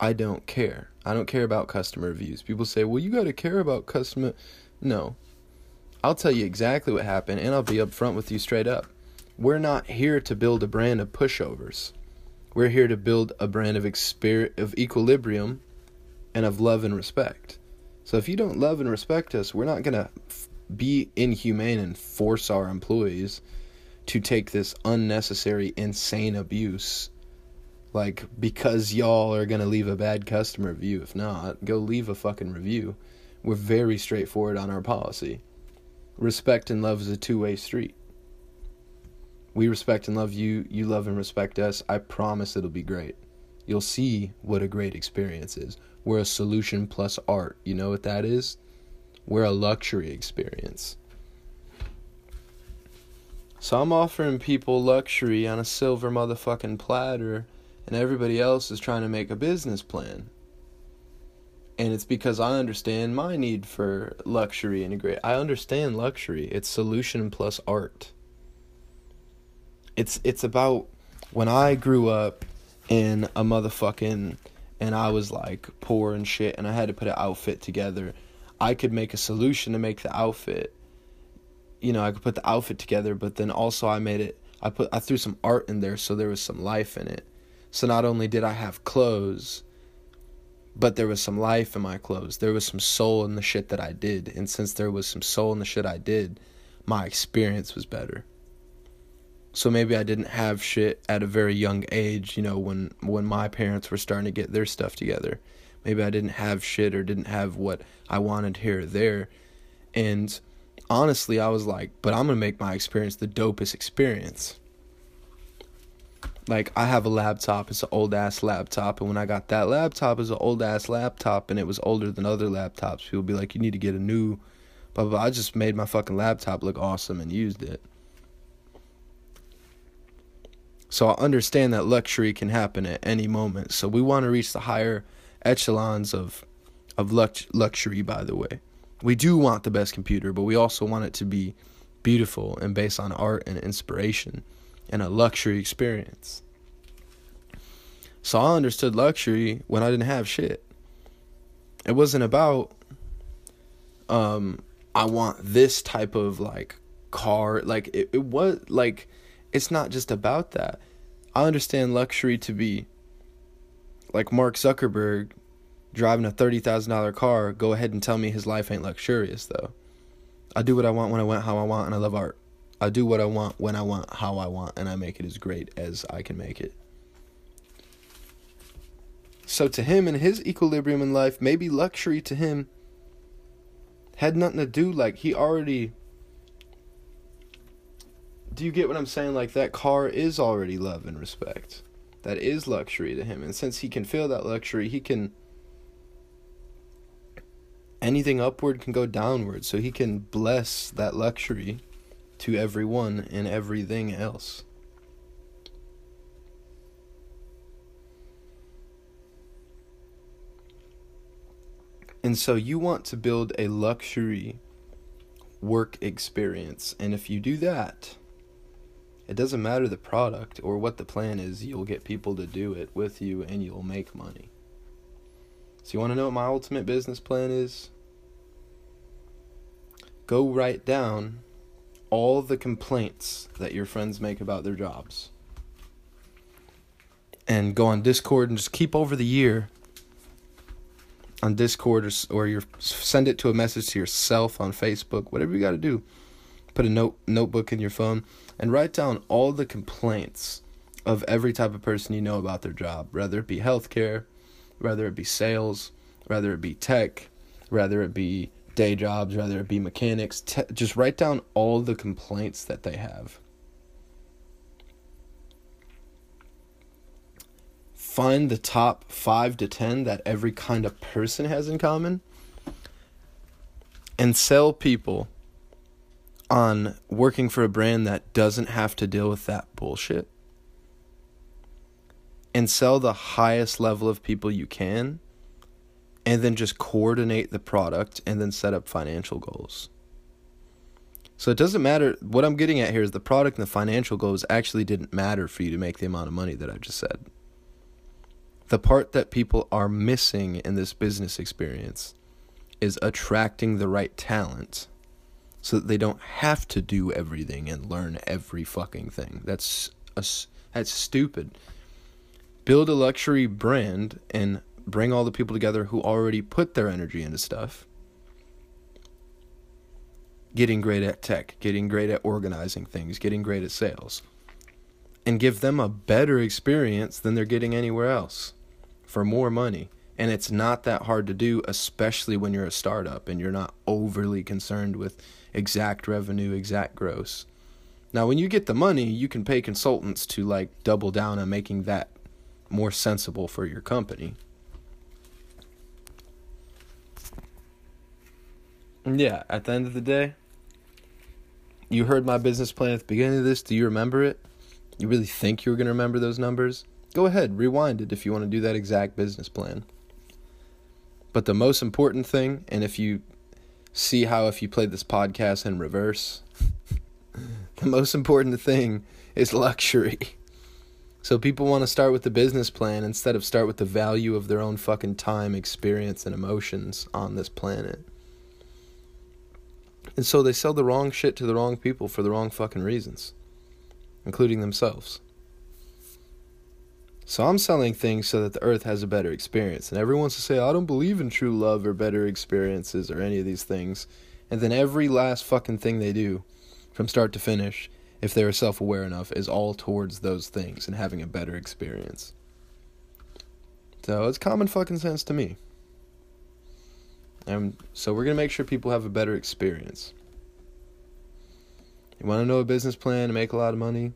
I don't care. I don't care about customer reviews. People say, well, you got to care about customer... No. I'll tell you exactly what happened, and I'll be upfront with you straight up. We're not here to build a brand of pushovers. We're here to build a brand of exper- of equilibrium and of love and respect. So if you don't love and respect us, we're not going to f- be inhumane and force our employees to take this unnecessary, insane abuse. Like, because y'all are going to leave a bad customer review. If not, go leave a fucking review. We're very straightforward on our policy. Respect and love is a two-way street. We respect and love you. You love and respect us. I promise it'll be great. You'll see what a great experience is. We're a solution plus art. You know what that is? We're a luxury experience. So I'm offering people luxury on a silver motherfucking platter, and everybody else is trying to make a business plan. And it's because I understand my need for luxury and a great. I understand luxury. It's solution plus art. It's it's about when I grew up in a motherfucking, and I was like poor and shit, and I had to put an outfit together. I could make a solution to make the outfit. You know, I could put the outfit together, but then also I made it. I put I threw some art in there, so there was some life in it. So not only did I have clothes, but there was some life in my clothes. There was some soul in the shit that I did. And since there was some soul in the shit I did, my experience was better. So maybe I didn't have shit at a very young age, you know, when, when my parents were starting to get their stuff together. Maybe I didn't have shit or didn't have what I wanted here or there. And honestly, I was like, but I'm going to make my experience the dopest experience. Like, I have a laptop, it's an old-ass laptop, and when I got that laptop, it was an old-ass laptop, and it was older than other laptops. People would be like, you need to get a new, blah, blah, blah. I just made my fucking laptop look awesome and used it. So I understand that luxury can happen at any moment. So we want to reach the higher echelons of of lux- luxury, by the way. We do want the best computer, but we also want it to be beautiful and based on art and inspiration. And a luxury experience. So I understood luxury when I didn't have shit. It wasn't about, um, I want this type of, like, car. Like, it, it was, like, it's not just about that. I understand luxury to be, like, Mark Zuckerberg driving a thirty thousand dollars car. Go ahead and tell me his life ain't luxurious, though. I do what I want when I want, how I want, and I love art. I do what I want, when I want, how I want, and I make it as great as I can make it. So to him and his equilibrium in life, maybe luxury to him had nothing to do, like, he already... Do you get what I'm saying? Like, that car is already love and respect. That is luxury to him. And since he can feel that luxury, he can... Anything upward can go downward, so he can bless that luxury to everyone and everything else. And so you want to build a luxury work experience. And if you do that, it doesn't matter the product or what the plan is, you'll get people to do it with you and you'll make money. So you want to know what my ultimate business plan is? Go write down all the complaints that your friends make about their jobs. And go on Discord and just keep over the year on Discord, or, or your, send it to a message to yourself on Facebook, whatever you got to do. Put a note notebook in your phone and write down all the complaints of every type of person you know about their job, whether it be healthcare, whether it be sales, whether it be tech, whether it be day jobs, whether it be mechanics. Te- just write down all the complaints that they have. Find the top five to ten that every kind of person has in common, and sell people on working for a brand that doesn't have to deal with that bullshit, and sell the highest level of people you can. And then just coordinate the product and then set up financial goals. So it doesn't matter. What I'm getting at here is the product and the financial goals actually didn't matter for you to make the amount of money that I just said. The part that people are missing in this business experience is attracting the right talent so that they don't have to do everything and learn every fucking thing. That's a, that's stupid. Build a luxury brand and bring all the people together who already put their energy into stuff. Getting great at tech, getting great at organizing things, getting great at sales. And give them a better experience than they're getting anywhere else for more money. And it's not that hard to do, especially when you're a startup and you're not overly concerned with exact revenue, exact gross. Now, when you get the money, you can pay consultants to, like, double down on making that more sensible for your company. Yeah, at the end of the day, you heard my business plan at the beginning of this. Do you remember it? You really think you're going to remember those numbers? Go ahead, rewind it if you want to do that exact business plan. But the most important thing, and if you see how if you played this podcast in reverse, the most important thing is luxury. So people want to start with the business plan instead of start with the value of their own fucking time, experience, and emotions on this planet. And so they sell the wrong shit to the wrong people for the wrong fucking reasons, including themselves. So I'm selling things so that the earth has a better experience. And everyone wants to say, I don't believe in true love or better experiences or any of these things. And then every last fucking thing they do from start to finish, if they are self-aware enough, is all towards those things and having a better experience. So it's common fucking sense to me. And so we're going to make sure people have a better experience. You want to know a business plan to make a lot of money?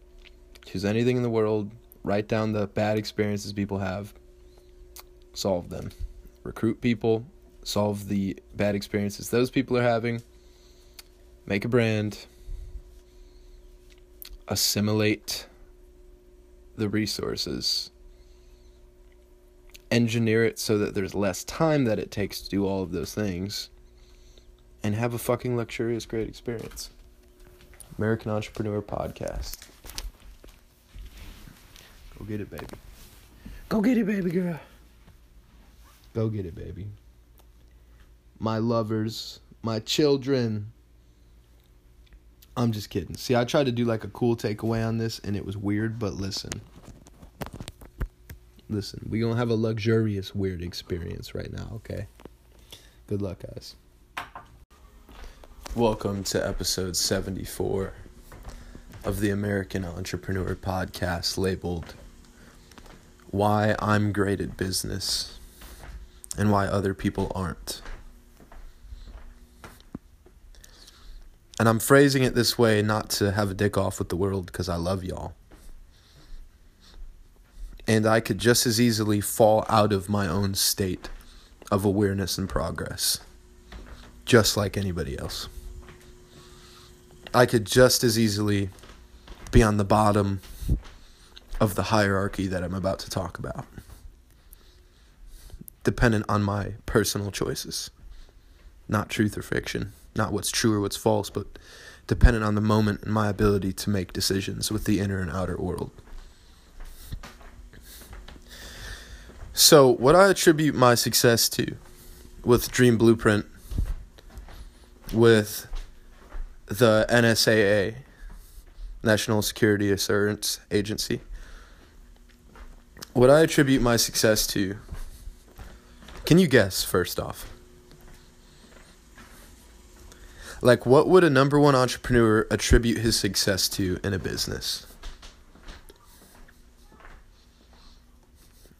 Choose anything in the world. Write down the bad experiences people have. Solve them. Recruit people. Solve the bad experiences those people are having. Make a brand. Assimilate the resources. Engineer it so that there's less time that it takes to do all of those things. And have a fucking luxurious, great experience. American Entrepreneur Podcast. Go get it, baby. Go get it, baby girl. Go get it, baby. My lovers, my children. I'm just kidding. See, I tried to do like a cool takeaway on this, and it was weird, but listen. Listen, we're going to have a luxurious, weird experience right now, okay? Good luck, guys. Welcome to episode seventy-four of the American Entrepreneur Podcast, labeled Why I'm Great at Business and Why Other People Aren't. And I'm phrasing it this way not to have a dick off with the world, because I love y'all. And I could just as easily fall out of my own state of awareness and progress, just like anybody else. I could just as easily be on the bottom of the hierarchy that I'm about to talk about, dependent on my personal choices. Not truth or fiction. Not what's true or what's false, but dependent on the moment and my ability to make decisions with the inner and outer world. So what I attribute my success to with Dream Blueprint, with the N S A A, National Security Assurance Agency, what I attribute my success to, can you guess first off? Like, what would a number one entrepreneur attribute his success to in a business?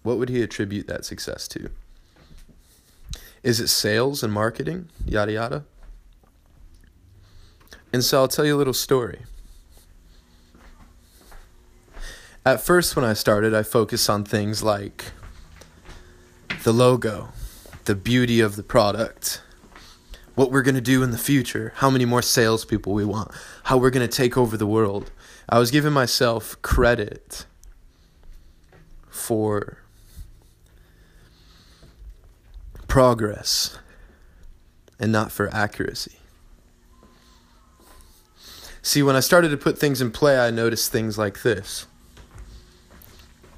What would he attribute that success to? Is it sales and marketing? Yada, yada. And so I'll tell you a little story. At first, when I started, I focused on things like the logo, the beauty of the product, what we're going to do in the future, how many more salespeople we want, how we're going to take over the world. I was giving myself credit for progress and not for accuracy. See, when I started to put things in play, I noticed things like this.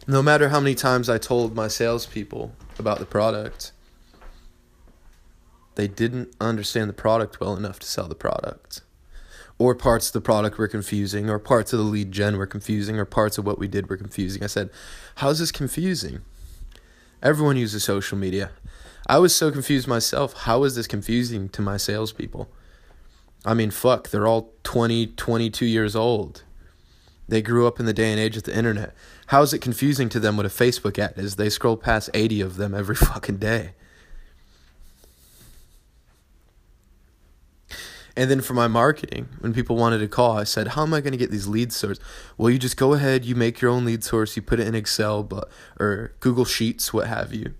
No matter how many times I told my salespeople about the product, they didn't understand the product well enough to sell the product. Or parts of the product were confusing, or parts of the lead gen were confusing, or parts of what we did were confusing. I said, how's this confusing? Everyone uses social media. I was so confused myself. How is this confusing to my salespeople? I mean, fuck, they're all twenty, twenty-two years old. They grew up in the day and age of the internet. How is it confusing to them what a Facebook ad is? They scroll past eighty of them every fucking day. And then for my marketing, when people wanted to call, I said, how am I going to get these lead sources? Well, you just go ahead, you make your own lead source, you put it in Excel but or Google Sheets, what have you.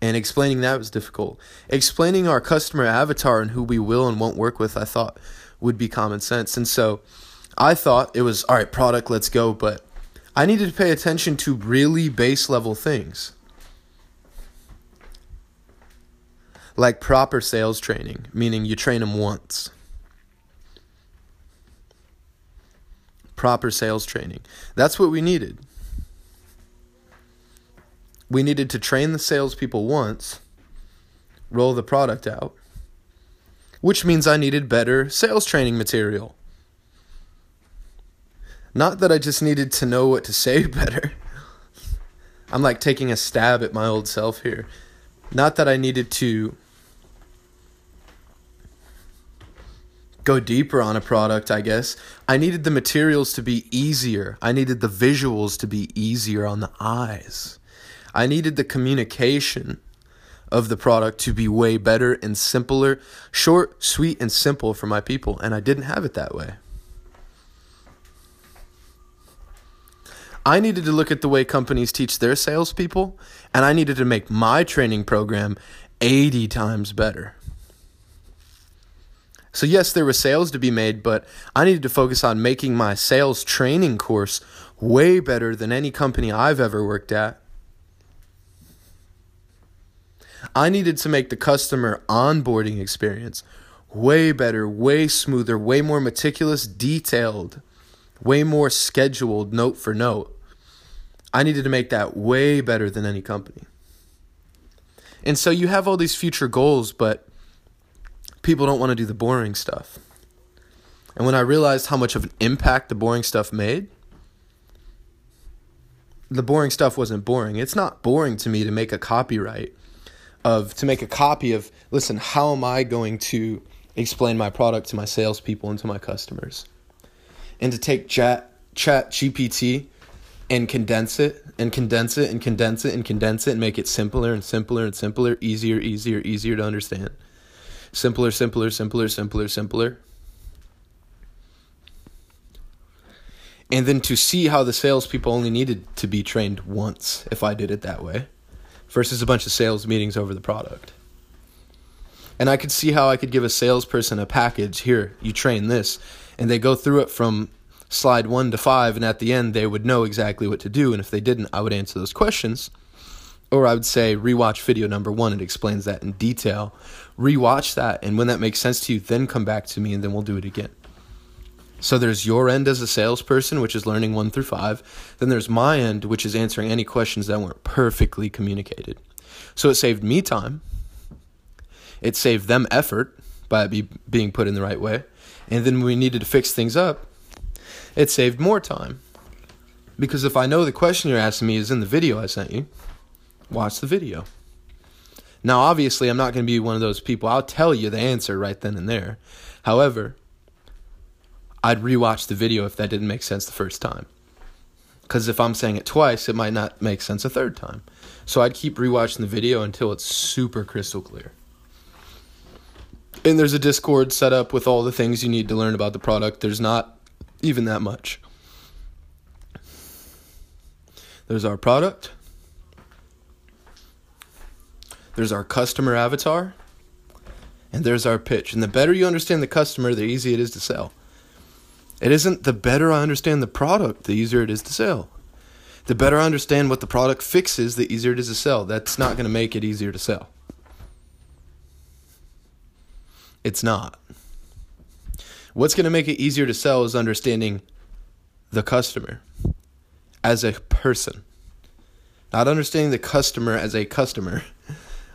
And explaining that was difficult. Explaining our customer avatar and who we will and won't work with, I thought would be common sense. And so I thought it was, all right, product, let's go. But I needed to pay attention to really base level things. like proper sales training, meaning you train them once. Proper sales training. That's what we needed. We needed to train the salespeople once, roll the product out, which means I needed better sales training material. Not that I just needed to know what to say better. I'm like taking a stab at my old self here. Not that I needed to go deeper on a product, I guess. I needed the materials to be easier. I needed the visuals to be easier on the eyes. I needed the communication of the product to be way better and simpler, short, sweet, and simple for my people. And I didn't have it that way. I needed to look at the way companies teach their salespeople, and I needed to make my training program eighty times better. So yes, there were sales to be made, but I needed to focus on making my sales training course way better than any company I've ever worked at. I needed to make the customer onboarding experience way better, way smoother, way more meticulous, detailed, way more scheduled, note for note. I needed to make that way better than any company. And so you have all these future goals, but people don't want to do the boring stuff. And when I realized how much of an impact the boring stuff made, the boring stuff wasn't boring. It's not boring to me to make a copyright of, to make a copy of, listen, how am I going to explain my product to my salespeople and to my customers? And to take chat, chat G P T and condense it and condense it and condense it and condense it and make it simpler and simpler and simpler, easier, easier, easier to understand. Simpler, simpler, simpler, simpler, simpler. And then to see how the salespeople only needed to be trained once if I did it that way versus a bunch of sales meetings over the product. And I could see how I could give a salesperson a package. Here, you train this. And they go through it from slide one to five, and at the end, they would know exactly what to do. And if they didn't, I would answer those questions. Or I would say, rewatch video number one. It explains that in detail. Rewatch that, and when that makes sense to you, then come back to me, and then we'll do it again. So there's your end as a salesperson, which is learning one through five. Then there's my end, which is answering any questions that weren't perfectly communicated. So it saved me time. It saved them effort by be, being put in the right way. And then when we needed to fix things up, it saved more time. Because if I know the question you're asking me is in the video I sent you, watch the video. Now, obviously, I'm not going to be one of those people. I'll tell you the answer right then and there. However, I'd rewatch the video if that didn't make sense the first time. Because if I'm saying it twice, it might not make sense a third time. So I'd keep rewatching the video until it's super crystal clear. And there's a Discord set up with all the things you need to learn about the product. There's not even that much. There's our product. There's our customer avatar. And there's our pitch. And the better you understand the customer, the easier it is to sell. It isn't the better I understand the product, the easier it is to sell. The better I understand what the product fixes, the easier it is to sell. That's not going to make it easier to sell. It's not. What's going to make it easier to sell is understanding the customer as a person. Not understanding the customer as a customer.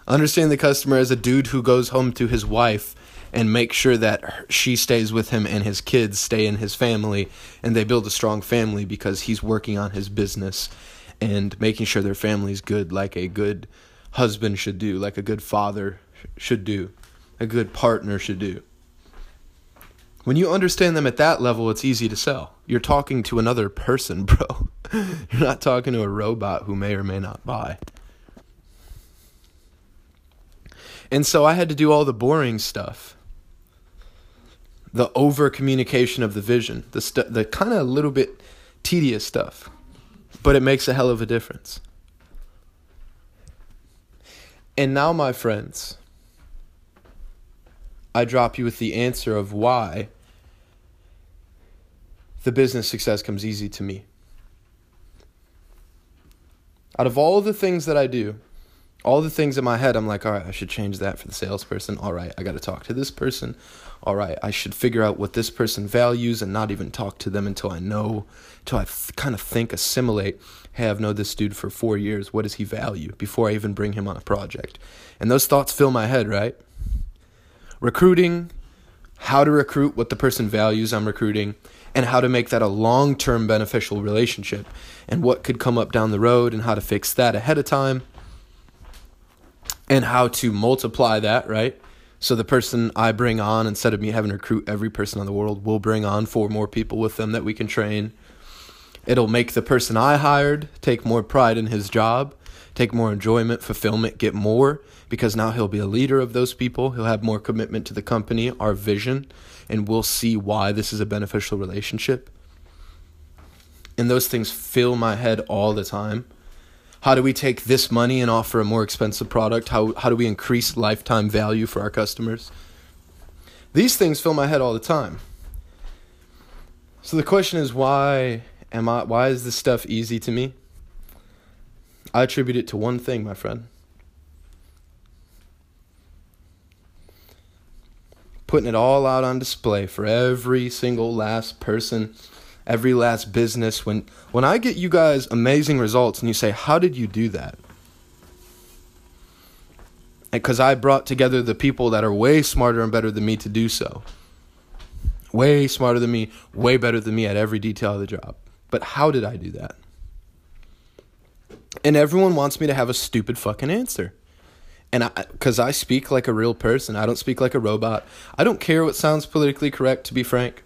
Understanding the customer as a dude who goes home to his wife and makes sure that she stays with him and his kids stay in his family and they build a strong family because he's working on his business and making sure their family's good like a good husband should do, like a good father should do. A good partner should do. When you understand them at that level, it's easy to sell. You're talking to another person, bro. You're not talking to a robot who may or may not buy. And so I had to do all the boring stuff. The over-communication of the vision. The st- the kind of a little bit tedious stuff. But it makes a hell of a difference. And now, my friends, I drop you with the answer of why the business success comes easy to me. Out of all the things that I do, all the things in my head, I'm like, all right, I should change that for the salesperson. All right, I got to talk to this person. All right, I should figure out what this person values and not even talk to them until I know, until I th- kind of think, assimilate, hey, I've known this dude for four years. What does he value before I even bring him on a project? And those thoughts fill my head, right? Recruiting, how to recruit, what the person values I'm recruiting, and how to make that a long-term beneficial relationship, and what could come up down the road and how to fix that ahead of time, and how to multiply that, right? So the person I bring on, instead of me having to recruit every person in the world, we'll bring on four more people with them that we can train. It'll make the person I hired take more pride in his job, take more enjoyment, fulfillment, get more, because now he'll be a leader of those people. He'll have more commitment to the company, our vision, and we'll see why this is a beneficial relationship. And those things fill my head all the time. How do we take this money and offer a more expensive product? How how do we increase lifetime value for our customers? These things fill my head all the time. So the question is, why am I? Why is this stuff easy to me? I attribute it to one thing, my friend. Putting it all out on display for every single last person, every last business. When when I get you guys amazing results and you say, how did you do that? Because I brought together the people that are way smarter and better than me to do so. Way smarter than me, way better than me at every detail of the job. But how did I do that? And everyone wants me to have a stupid fucking answer. And I, because I speak like a real person, I don't speak like a robot. I don't care what sounds politically correct, to be frank.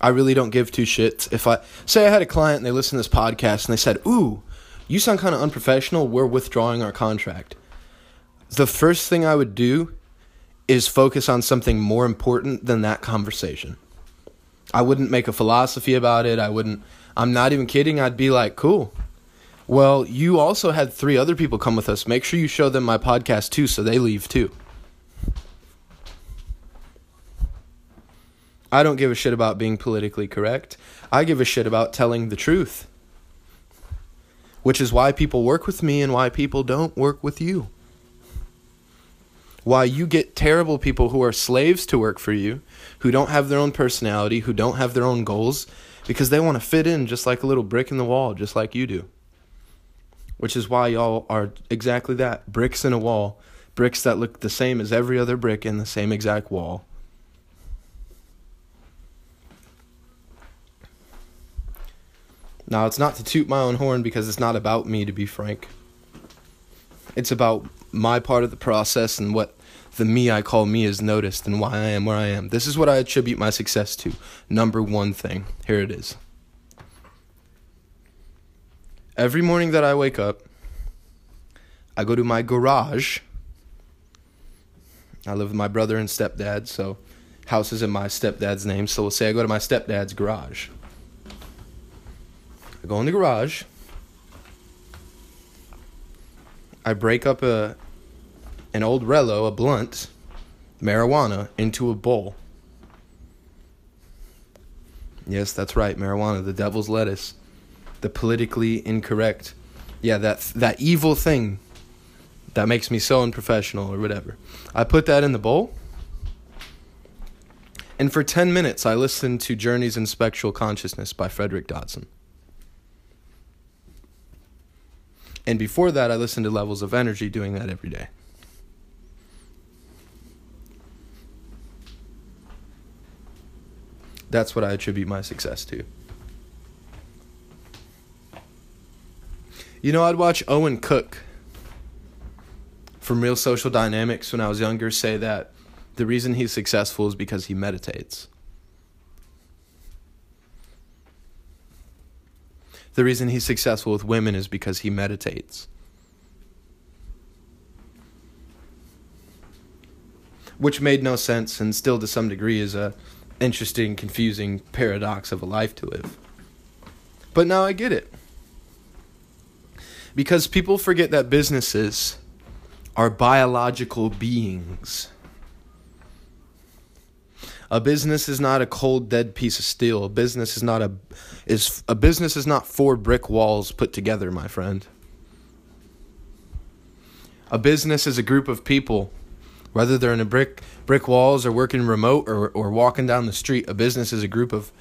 I really don't give two shits. If I say I had a client and they listened to this podcast and they said, ooh, you sound kind of unprofessional, we're withdrawing our contract. The first thing I would do is focus on something more important than that conversation. I wouldn't make a philosophy about it. I wouldn't, I'm not even kidding. I'd be like, cool. Well, you also had three other people come with us. Make sure you show them my podcast too, so they leave too. I don't give a shit about being politically correct. I give a shit about telling the truth, which is why people work with me and why people don't work with you. Why you get terrible people who are slaves to work for you, who don't have their own personality, who don't have their own goals, because they want to fit in just like a little brick in the wall, just like you do. Which is why y'all are exactly that, bricks in a wall, bricks that look the same as every other brick in the same exact wall. Now, it's not to toot my own horn because it's not about me, to be frank. It's about my part of the process and what the me I call me is noticed and why I am where I am. This is what I attribute my success to. Number one thing. Here it is. Every morning that I wake up, I go to my garage. I live with my brother and stepdad, so house is in my stepdad's name. So we'll say I go to my stepdad's garage. I go in the garage, I break up a an old Relo, a blunt, marijuana, into a bowl. Yes, that's right, marijuana, the devil's lettuce, the politically incorrect, yeah, that, that evil thing that makes me so unprofessional or whatever. I put that in the bowl, and for ten minutes I listened to Journeys in Spectral Consciousness by Frederick Dodson. And before that, I listened to Levels of Energy, doing that every day. That's what I attribute my success to. You know, I'd watch Owen Cook from Real Social Dynamics when I was younger say that the reason he's successful is because he meditates. The reason he's successful with women is because he meditates. Which made no sense and still to some degree is a interesting, confusing paradox of a life to live. But now I get it. Because people forget that businesses are biological beings. A business is not a cold, dead piece of steel. A business is not a is a business is not four brick walls put together, my friend. A business is a group of people. Whether they're in a brick brick walls or working remote or, or walking down the street, a business is a group of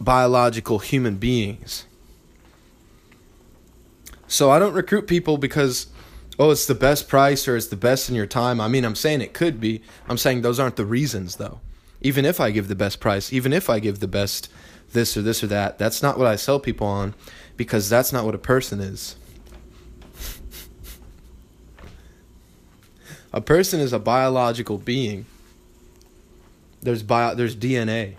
biological human beings. So I don't recruit people because, oh, it's the best price or it's the best in your time. I mean, I'm saying it could be. I'm saying those aren't the reasons, though. Even if I give the best price, even if I give the best this or this or that, that's not what I sell people on, because that's not what a person is. A person is a biological being. There's bio, there's D N A,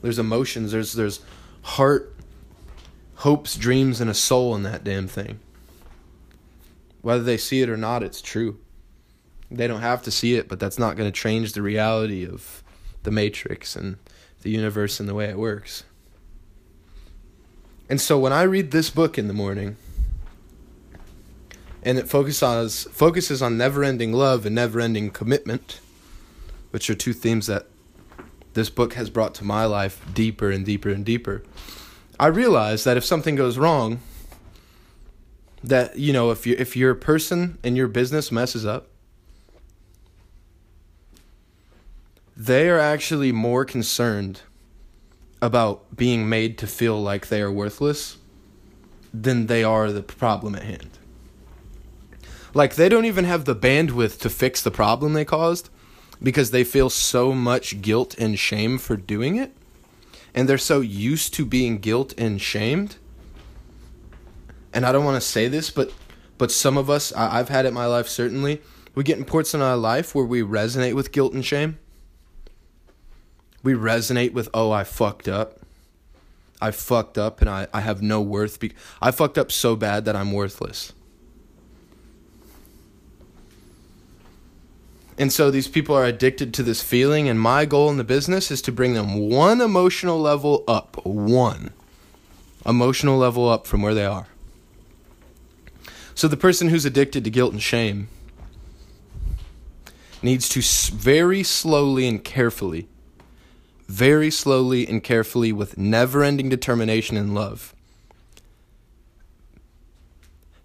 there's emotions, there's there's heart, hopes, dreams, and a soul in that damn thing. Whether they see it or not, it's true. They don't have to see it, but that's not going to change the reality of the matrix and the universe and the way it works. And so when I read this book in the morning, and it focuses focuses on never-ending love and never-ending commitment, which are two themes that this book has brought to my life deeper and deeper and deeper. I realize that if something goes wrong, that, you know, if you if your person and your business messes up, they are actually more concerned about being made to feel like they are worthless than they are the problem at hand. Like, they don't even have the bandwidth to fix the problem they caused because they feel so much guilt and shame for doing it. And they're so used to being guilt and shamed. And I don't want to say this, but but some of us, I, I've had it in my life certainly, we get in ports in our life where we resonate with guilt and shame. We resonate with, oh, I fucked up. I fucked up and I, I have no worth. Be- I fucked up so bad that I'm worthless. And so these people are addicted to this feeling, and my goal in the business is to bring them one emotional level up, one emotional level up from where they are. So the person who's addicted to guilt and shame needs to very slowly and carefully, very slowly and carefully with never-ending determination and love,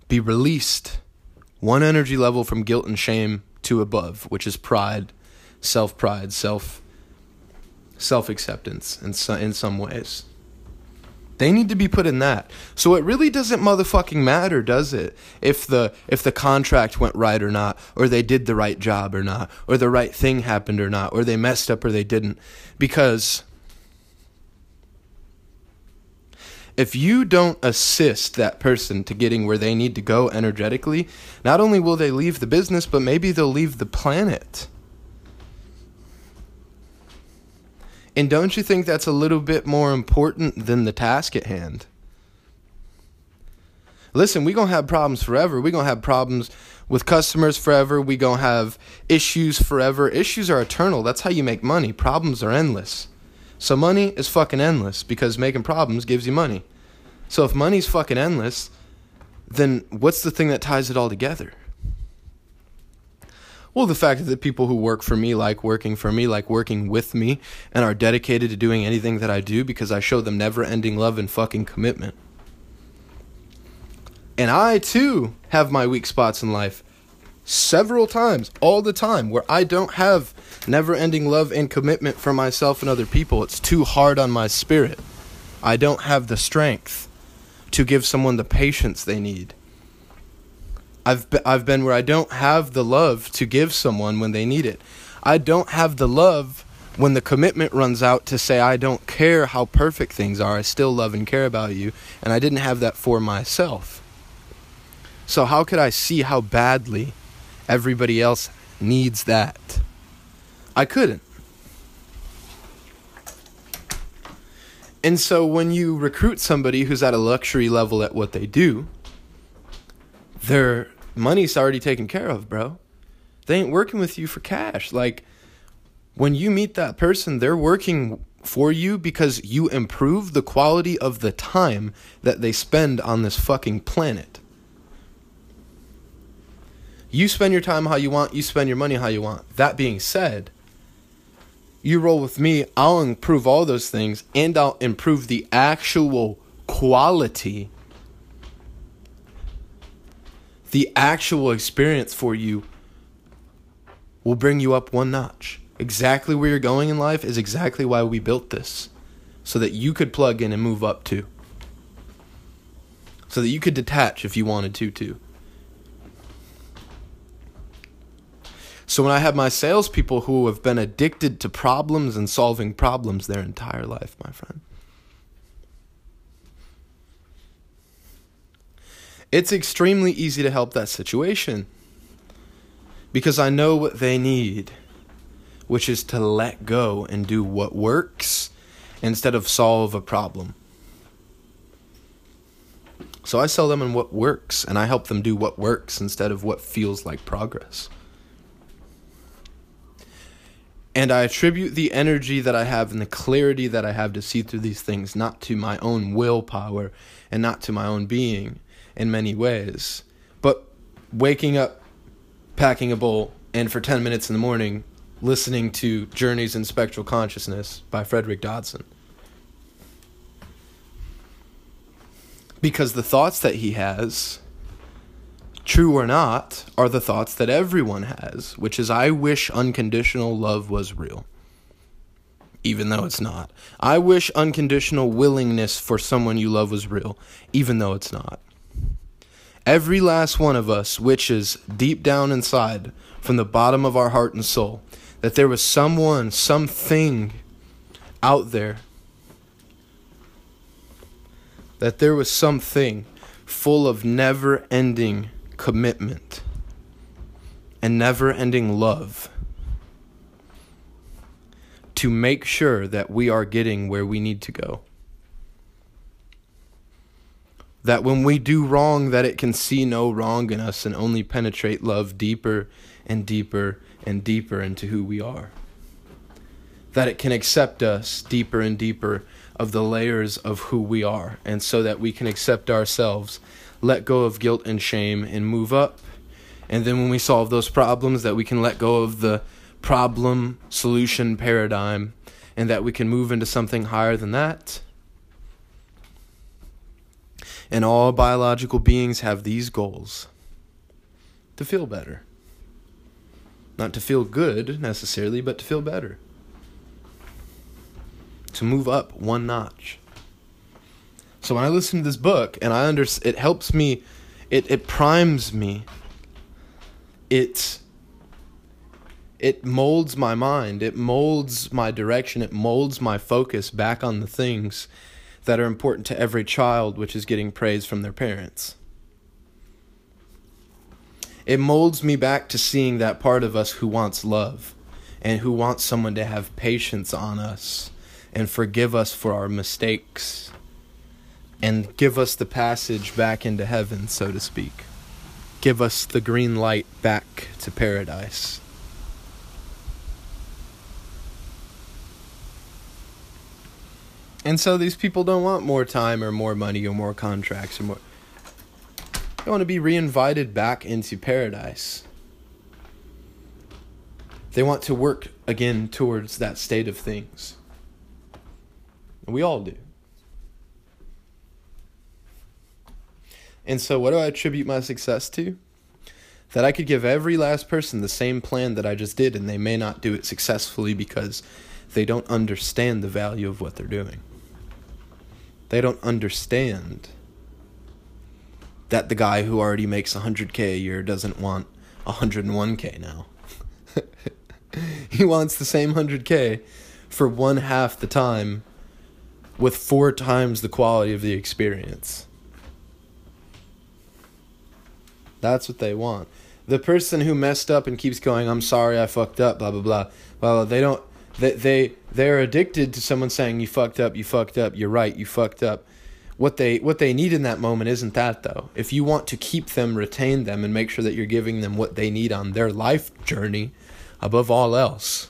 be released one energy level from guilt and shame to above, which is pride, self-pride, self, self-acceptance in, so, in some ways. They need to be put in that. So it really doesn't motherfucking matter, does it? If the if the contract went right or not, or they did the right job or not, or the right thing happened or not, or they messed up or they didn't. Because if you don't assist that person to getting where they need to go energetically, not only will they leave the business, but maybe they'll leave the planet. And don't you think that's a little bit more important than the task at hand? Listen, we're going to have problems forever. We're going to have problems with customers forever. We're going to have issues forever. Issues are eternal. That's how you make money. Problems are endless. So money is fucking endless because making problems gives you money. So if money's fucking endless, then what's the thing that ties it all together? Well, the fact that people who work for me like working for me, like working with me, and are dedicated to doing anything that I do because I show them never-ending love and fucking commitment. And I, too, have my weak spots in life several times, all the time, where I don't have never-ending love and commitment for myself and other people. It's too hard on my spirit. I don't have the strength to give someone the patience they need. I've be- I've been where I don't have the love to give someone when they need it. I don't have the love when the commitment runs out to say, I don't care how perfect things are, I still love and care about you, and I didn't have that for myself. So how could I see how badly everybody else needs that? I couldn't. And so when you recruit somebody who's at a luxury level at what they do, their money's already taken care of, bro. They ain't working with you for cash. Like, when you meet that person, they're working for you because you improve the quality of the time that they spend on this fucking planet. You spend your time how you want. You spend your money how you want. That being said, you roll with me, I'll improve all those things, and I'll improve the actual quality the actual experience for you will bring you up one notch. Exactly where you're going in life is exactly why we built this, so that you could plug in and move up too. So that you could detach if you wanted to too. So when I have my salespeople who have been addicted to problems and solving problems their entire life, my friend, it's extremely easy to help that situation because I know what they need, which is to let go and do what works instead of solve a problem. So I sell them on what works, and I help them do what works instead of what feels like progress. And I attribute the energy that I have and the clarity that I have to see through these things not to my own willpower and not to my own being in many ways, but waking up, packing a bowl, and for ten minutes in the morning, listening to Journeys in Spectral Consciousness by Frederick Dodson. Because the thoughts that he has, true or not, are the thoughts that everyone has, which is, I wish unconditional love was real, even though it's not. I wish unconditional willingness for someone you love was real, even though it's not. Every last one of us wishes deep down inside, from the bottom of our heart and soul, that there was someone, something out there, that there was something full of never-ending commitment and never-ending love to make sure that we are getting where we need to go. That when we do wrong, that it can see no wrong in us and only penetrate love deeper and deeper and deeper into who we are. That it can accept us deeper and deeper of the layers of who we are, and so that we can accept ourselves, let go of guilt and shame, and move up. And then when we solve those problems, that we can let go of the problem solution paradigm, and that we can move into something higher than that. And all biological beings have these goals: to feel better. Not to feel good necessarily, but to feel better. To move up one notch. So when I listen to this book, and I under, it helps me, it, it primes me, it, it molds my mind, it molds my direction, it molds my focus back on the things that are important to every child, which is getting praise from their parents. It molds me back to seeing that part of us who wants love, and who wants someone to have patience on us, and forgive us for our mistakes, and give us the passage back into heaven, so to speak. Give us the green light back to paradise. And so these people don't want more time or more money or more contracts or more. They want to be reinvited back into paradise. They want to work again towards that state of things. We all do. And so what do I attribute my success to? That I could give every last person the same plan that I just did, and they may not do it successfully because they don't understand the value of what they're doing. They don't understand that the guy who already makes one hundred K a year doesn't want one hundred one K now. He wants the same one hundred K for one half the time, with four times the quality of the experience. That's what they want. The person who messed up and keeps going, I'm sorry, I fucked up, blah, blah, blah. Well, they don't, they, they, they're addicted to someone saying, you fucked up, you fucked up, you're right, you fucked up. What they, what they need in that moment isn't that, though. If you want to keep them, retain them, and make sure that you're giving them what they need on their life journey, above all else,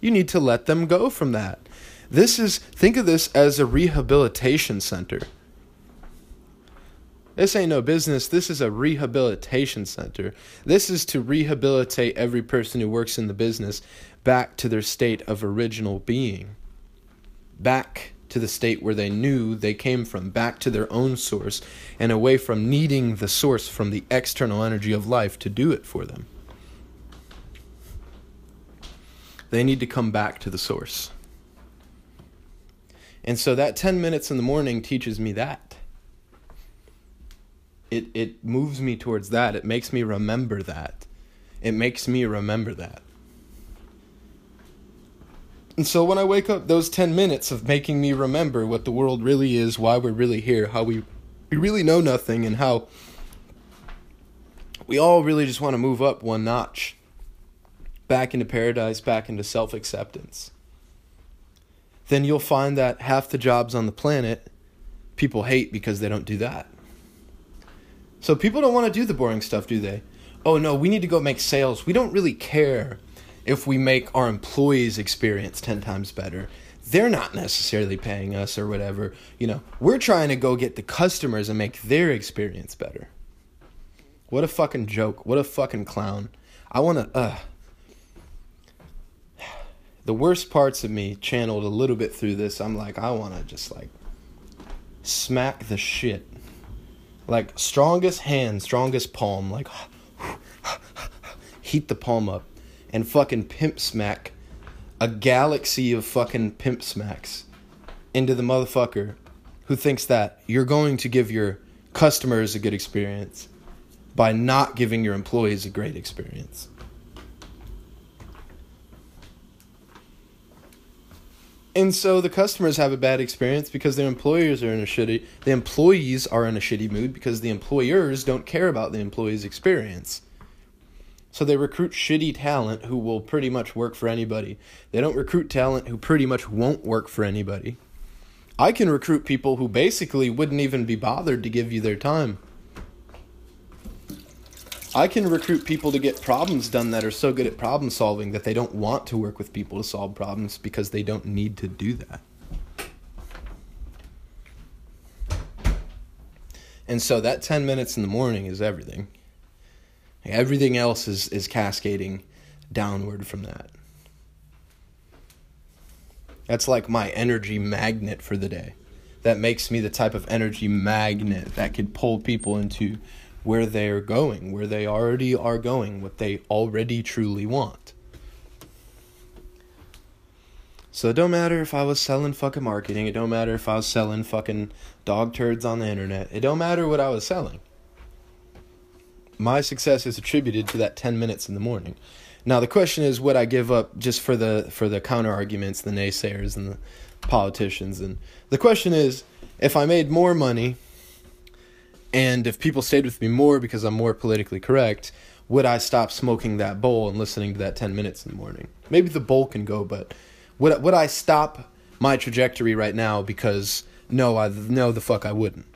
you need to let them go from that. This is, think of this as a rehabilitation center. This ain't no business. This is a rehabilitation center. This is to rehabilitate every person who works in the business back to their state of original being, back to the state where they knew they came from, back to their own source, and away from needing the source from the external energy of life to do it for them. They need to come back to the source. And so that ten minutes in the morning teaches me that. It it moves me towards that. It makes me remember that. It makes me remember that. And so when I wake up, those ten minutes of making me remember what the world really is, why we're really here, how we, we really know nothing, and how we all really just want to move up one notch, back into paradise, back into self-acceptance, then you'll find that half the jobs on the planet people hate because they don't do that. So people don't want to do the boring stuff, do they? Oh no, we need to go make sales. We don't really care if we make our employees' experience ten times better. They're not necessarily paying us or whatever. You know, we're trying to go get the customers and make their experience better. What a fucking joke. What a fucking clown. I want to, uh, the worst parts of me channeled a little bit through this. I'm like, I want to just like smack the shit. Like strongest hand, strongest palm. Like heat the palm up and fucking pimp smack a galaxy of fucking pimp smacks into the motherfucker who thinks that you're going to give your customers a good experience by not giving your employees a great experience. And so the customers have a bad experience because their employers are in a shitty, the employees are in a shitty mood because the employers don't care about the employees' experience. So they recruit shitty talent who will pretty much work for anybody. They don't recruit talent who pretty much won't work for anybody. I can recruit people who basically wouldn't even be bothered to give you their time. I can recruit people to get problems done that are so good at problem solving that they don't want to work with people to solve problems because they don't need to do that. And so that ten minutes in the morning is everything. Everything else is, is cascading downward from that. That's like my energy magnet for the day. That makes me the type of energy magnet that could pull people into where they're going, where they already are going, what they already truly want. So it don't matter if I was selling fucking marketing. It don't matter if I was selling fucking dog turds on the internet. It don't matter what I was selling. My success is attributed to that ten minutes in the morning. Now the question is, would I give up just for the for the counter arguments, the naysayers and the politicians? And the question is, if I made more money and if people stayed with me more because I'm more politically correct, would I stop smoking that bowl and listening to that ten minutes in the morning? Maybe the bowl can go, but would would I stop my trajectory right now? Because no, I no the fuck I wouldn't.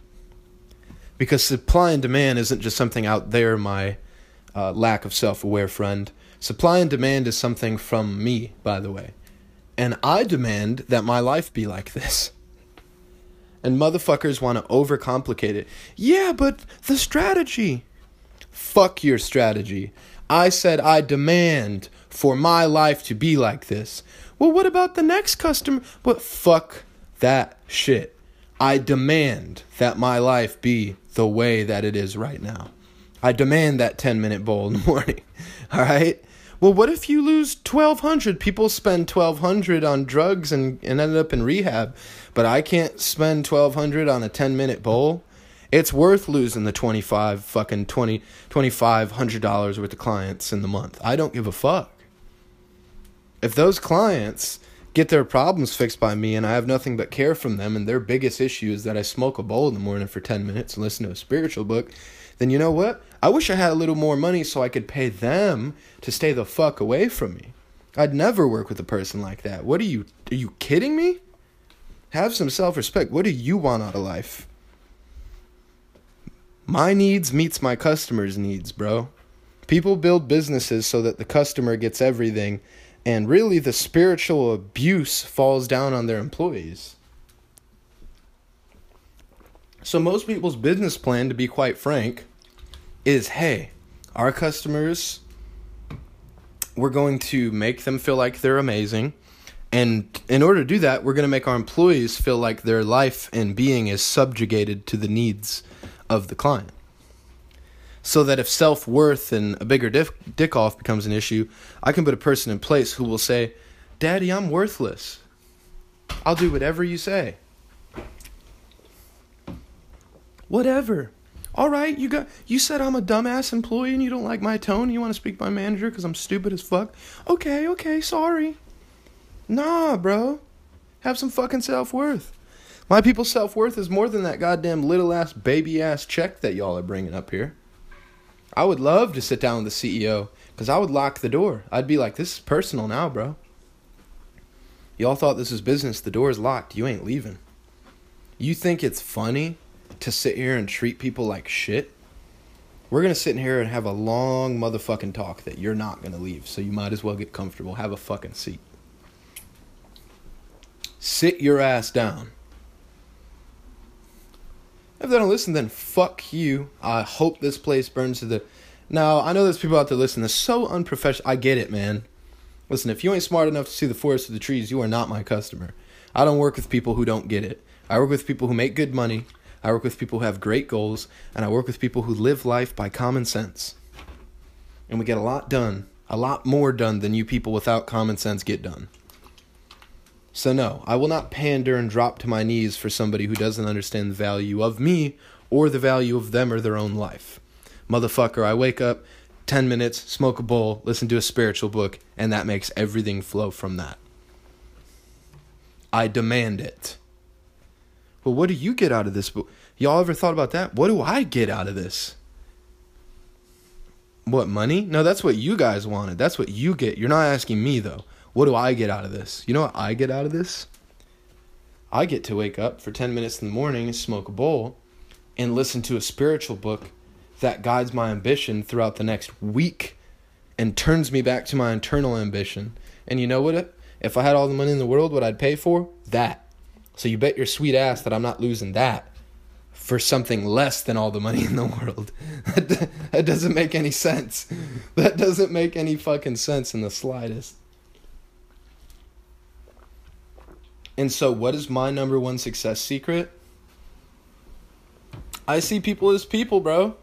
Because supply and demand isn't just something out there, my uh, lack of self-aware friend. Supply and demand is something from me, by the way. And I demand that my life be like this. And motherfuckers want to overcomplicate it. Yeah, but the strategy. Fuck your strategy. I said I demand for my life to be like this. Well, what about the next customer? But fuck that shit. I demand that my life be the way that it is right now. I demand that ten-minute bowl in the morning, all right? Well, what if you lose twelve hundred? People spend twelve hundred on drugs and, and end up in rehab, but I can't spend twelve hundred on a ten-minute bowl? It's worth losing the twenty-five fucking twenty twenty-five hundred dollars worth of clients in the month. I don't give a fuck. If those clients get their problems fixed by me and I have nothing but care from them, and their biggest issue is that I smoke a bowl in the morning for ten minutes and listen to a spiritual book, then you know what? I wish I had a little more money so I could pay them to stay the fuck away from me. I'd never work with a person like that. What are you, are you kidding me? Have some self-respect. What do you want out of life? My needs meets my customer's needs, bro. People build businesses so that the customer gets everything, and really, the spiritual abuse falls down on their employees. So most people's business plan, to be quite frank, is, hey, our customers, we're going to make them feel like they're amazing, And in order to do that, we're going to make our employees feel like their life and being is subjugated to the needs of the client. So that if self-worth and a bigger dick off becomes an issue, I can put a person in place who will say, "Daddy, I'm worthless. I'll do whatever you say. Whatever. All right, you got. You said I'm a dumbass employee and you don't like my tone. You want to speak to my manager because I'm stupid as fuck. Okay, okay, sorry. Nah, bro. Have some fucking self-worth. My people's self-worth is more than that goddamn little-ass, baby-ass check that y'all are bringing up here. I would love to sit down with the C E O because I would lock the door. I'd be like, this is personal now, bro. Y'all thought this was business. The door is locked. You ain't leaving. You think it's funny to sit here and treat people like shit? We're going to sit in here and have a long motherfucking talk that you're not going to leave. So you might as well get comfortable. Have a fucking seat. Sit your ass down. If they don't listen, then fuck you. I hope this place burns to the... Now, I know there's people out there listening. They're so unprofessional. I get it, man. Listen, if you ain't smart enough to see the forest for the trees, you are not my customer. I don't work with people who don't get it. I work with people who make good money. I work with people who have great goals. And I work with people who live life by common sense. And we get a lot done. A lot more done than you people without common sense get done. So no, I will not pander and drop to my knees for somebody who doesn't understand the value of me or the value of them or their own life. Motherfucker, I wake up, ten minutes, smoke a bowl, listen to a spiritual book, and that makes everything flow from that. I demand it. Well, what do you get out of this book? Y'all ever thought about that? What do I get out of this? What, money? No, that's what you guys wanted. That's what you get. You're not asking me, though. What do I get out of this? You know what I get out of this? I get to wake up for ten minutes in the morning and smoke a bowl and listen to a spiritual book that guides my ambition throughout the next week and turns me back to my internal ambition. And you know what? If I had all the money in the world, what I'd pay for? That. So you bet your sweet ass that I'm not losing that for something less than all the money in the world. That doesn't make any sense. That doesn't make any fucking sense in the slightest. And so what is my number one success secret? I see people as people, bro.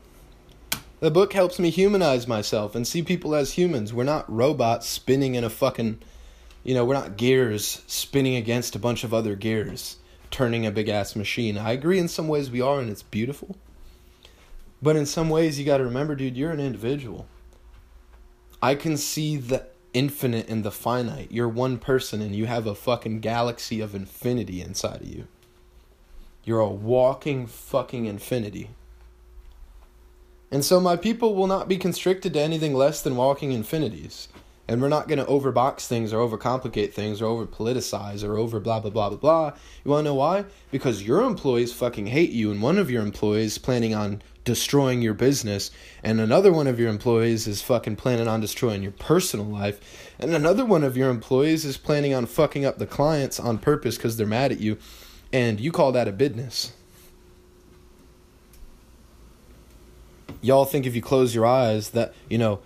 The book helps me humanize myself and see people as humans. We're not robots spinning in a fucking, you know, we're not gears spinning against a bunch of other gears, turning a big-ass machine. I agree in some ways we are, and it's beautiful. But in some ways, you got to remember, dude, you're an individual. I can see the infinite and the finite. You're one person and you have a fucking galaxy of infinity inside of you. You're a walking fucking infinity. And so my people will not be constricted to anything less than walking infinities. And we're not going to overbox things or overcomplicate things or overpoliticize or over blah, blah, blah, blah, blah. You want to know why? Because your employees fucking hate you, and one of your employees is planning on destroying your business, and another one of your employees is fucking planning on destroying your personal life, and another one of your employees is planning on fucking up the clients on purpose because they're mad at you, and you call that a business. Y'all think if you close your eyes that, you know,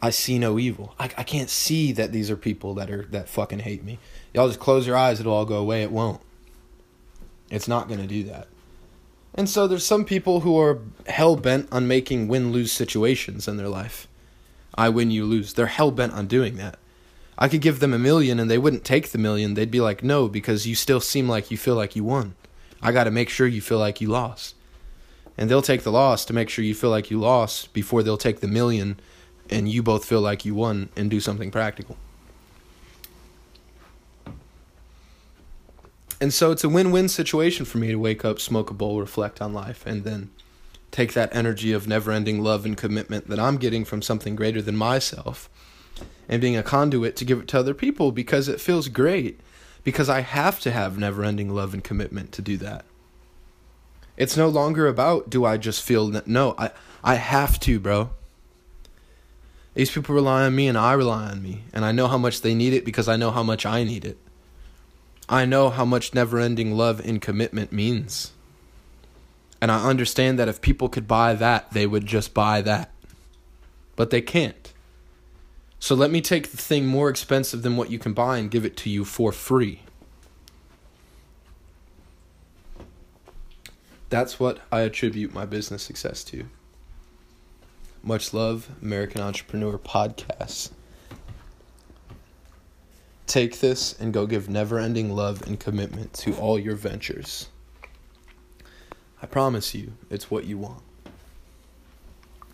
I see no evil. I, I can't see that these are people that are that fucking hate me. Y'all just close your eyes, it'll all go away. It won't. It's not going to do that. And so there's some people who are hell-bent on making win-lose situations in their life. I win, you lose. They're hell-bent on doing that. I could give them a million and they wouldn't take the million. They'd be like, no, because you still seem like you feel like you won. I got to make sure you feel like you lost. And they'll take the loss to make sure you feel like you lost before they'll take the million and you both feel like you won and do something practical. And so it's a win-win situation for me to wake up, smoke a bowl, reflect on life, and then take that energy of never-ending love and commitment that I'm getting from something greater than myself and being a conduit to give it to other people because it feels great, because I have to have never-ending love and commitment to do that. It's no longer about, do I just feel... Ne- no, I, I have to, bro. These people rely on me and I rely on me. And I know how much they need it because I know how much I need it. I know how much never-ending love and commitment means. And I understand that if people could buy that, they would just buy that. But they can't. So let me take the thing more expensive than what you can buy and give it to you for free. That's what I attribute my business success to. Much love, American Entrepreneur Podcast. Take this and go give never-ending love and commitment to all your ventures. I promise you, it's what you want.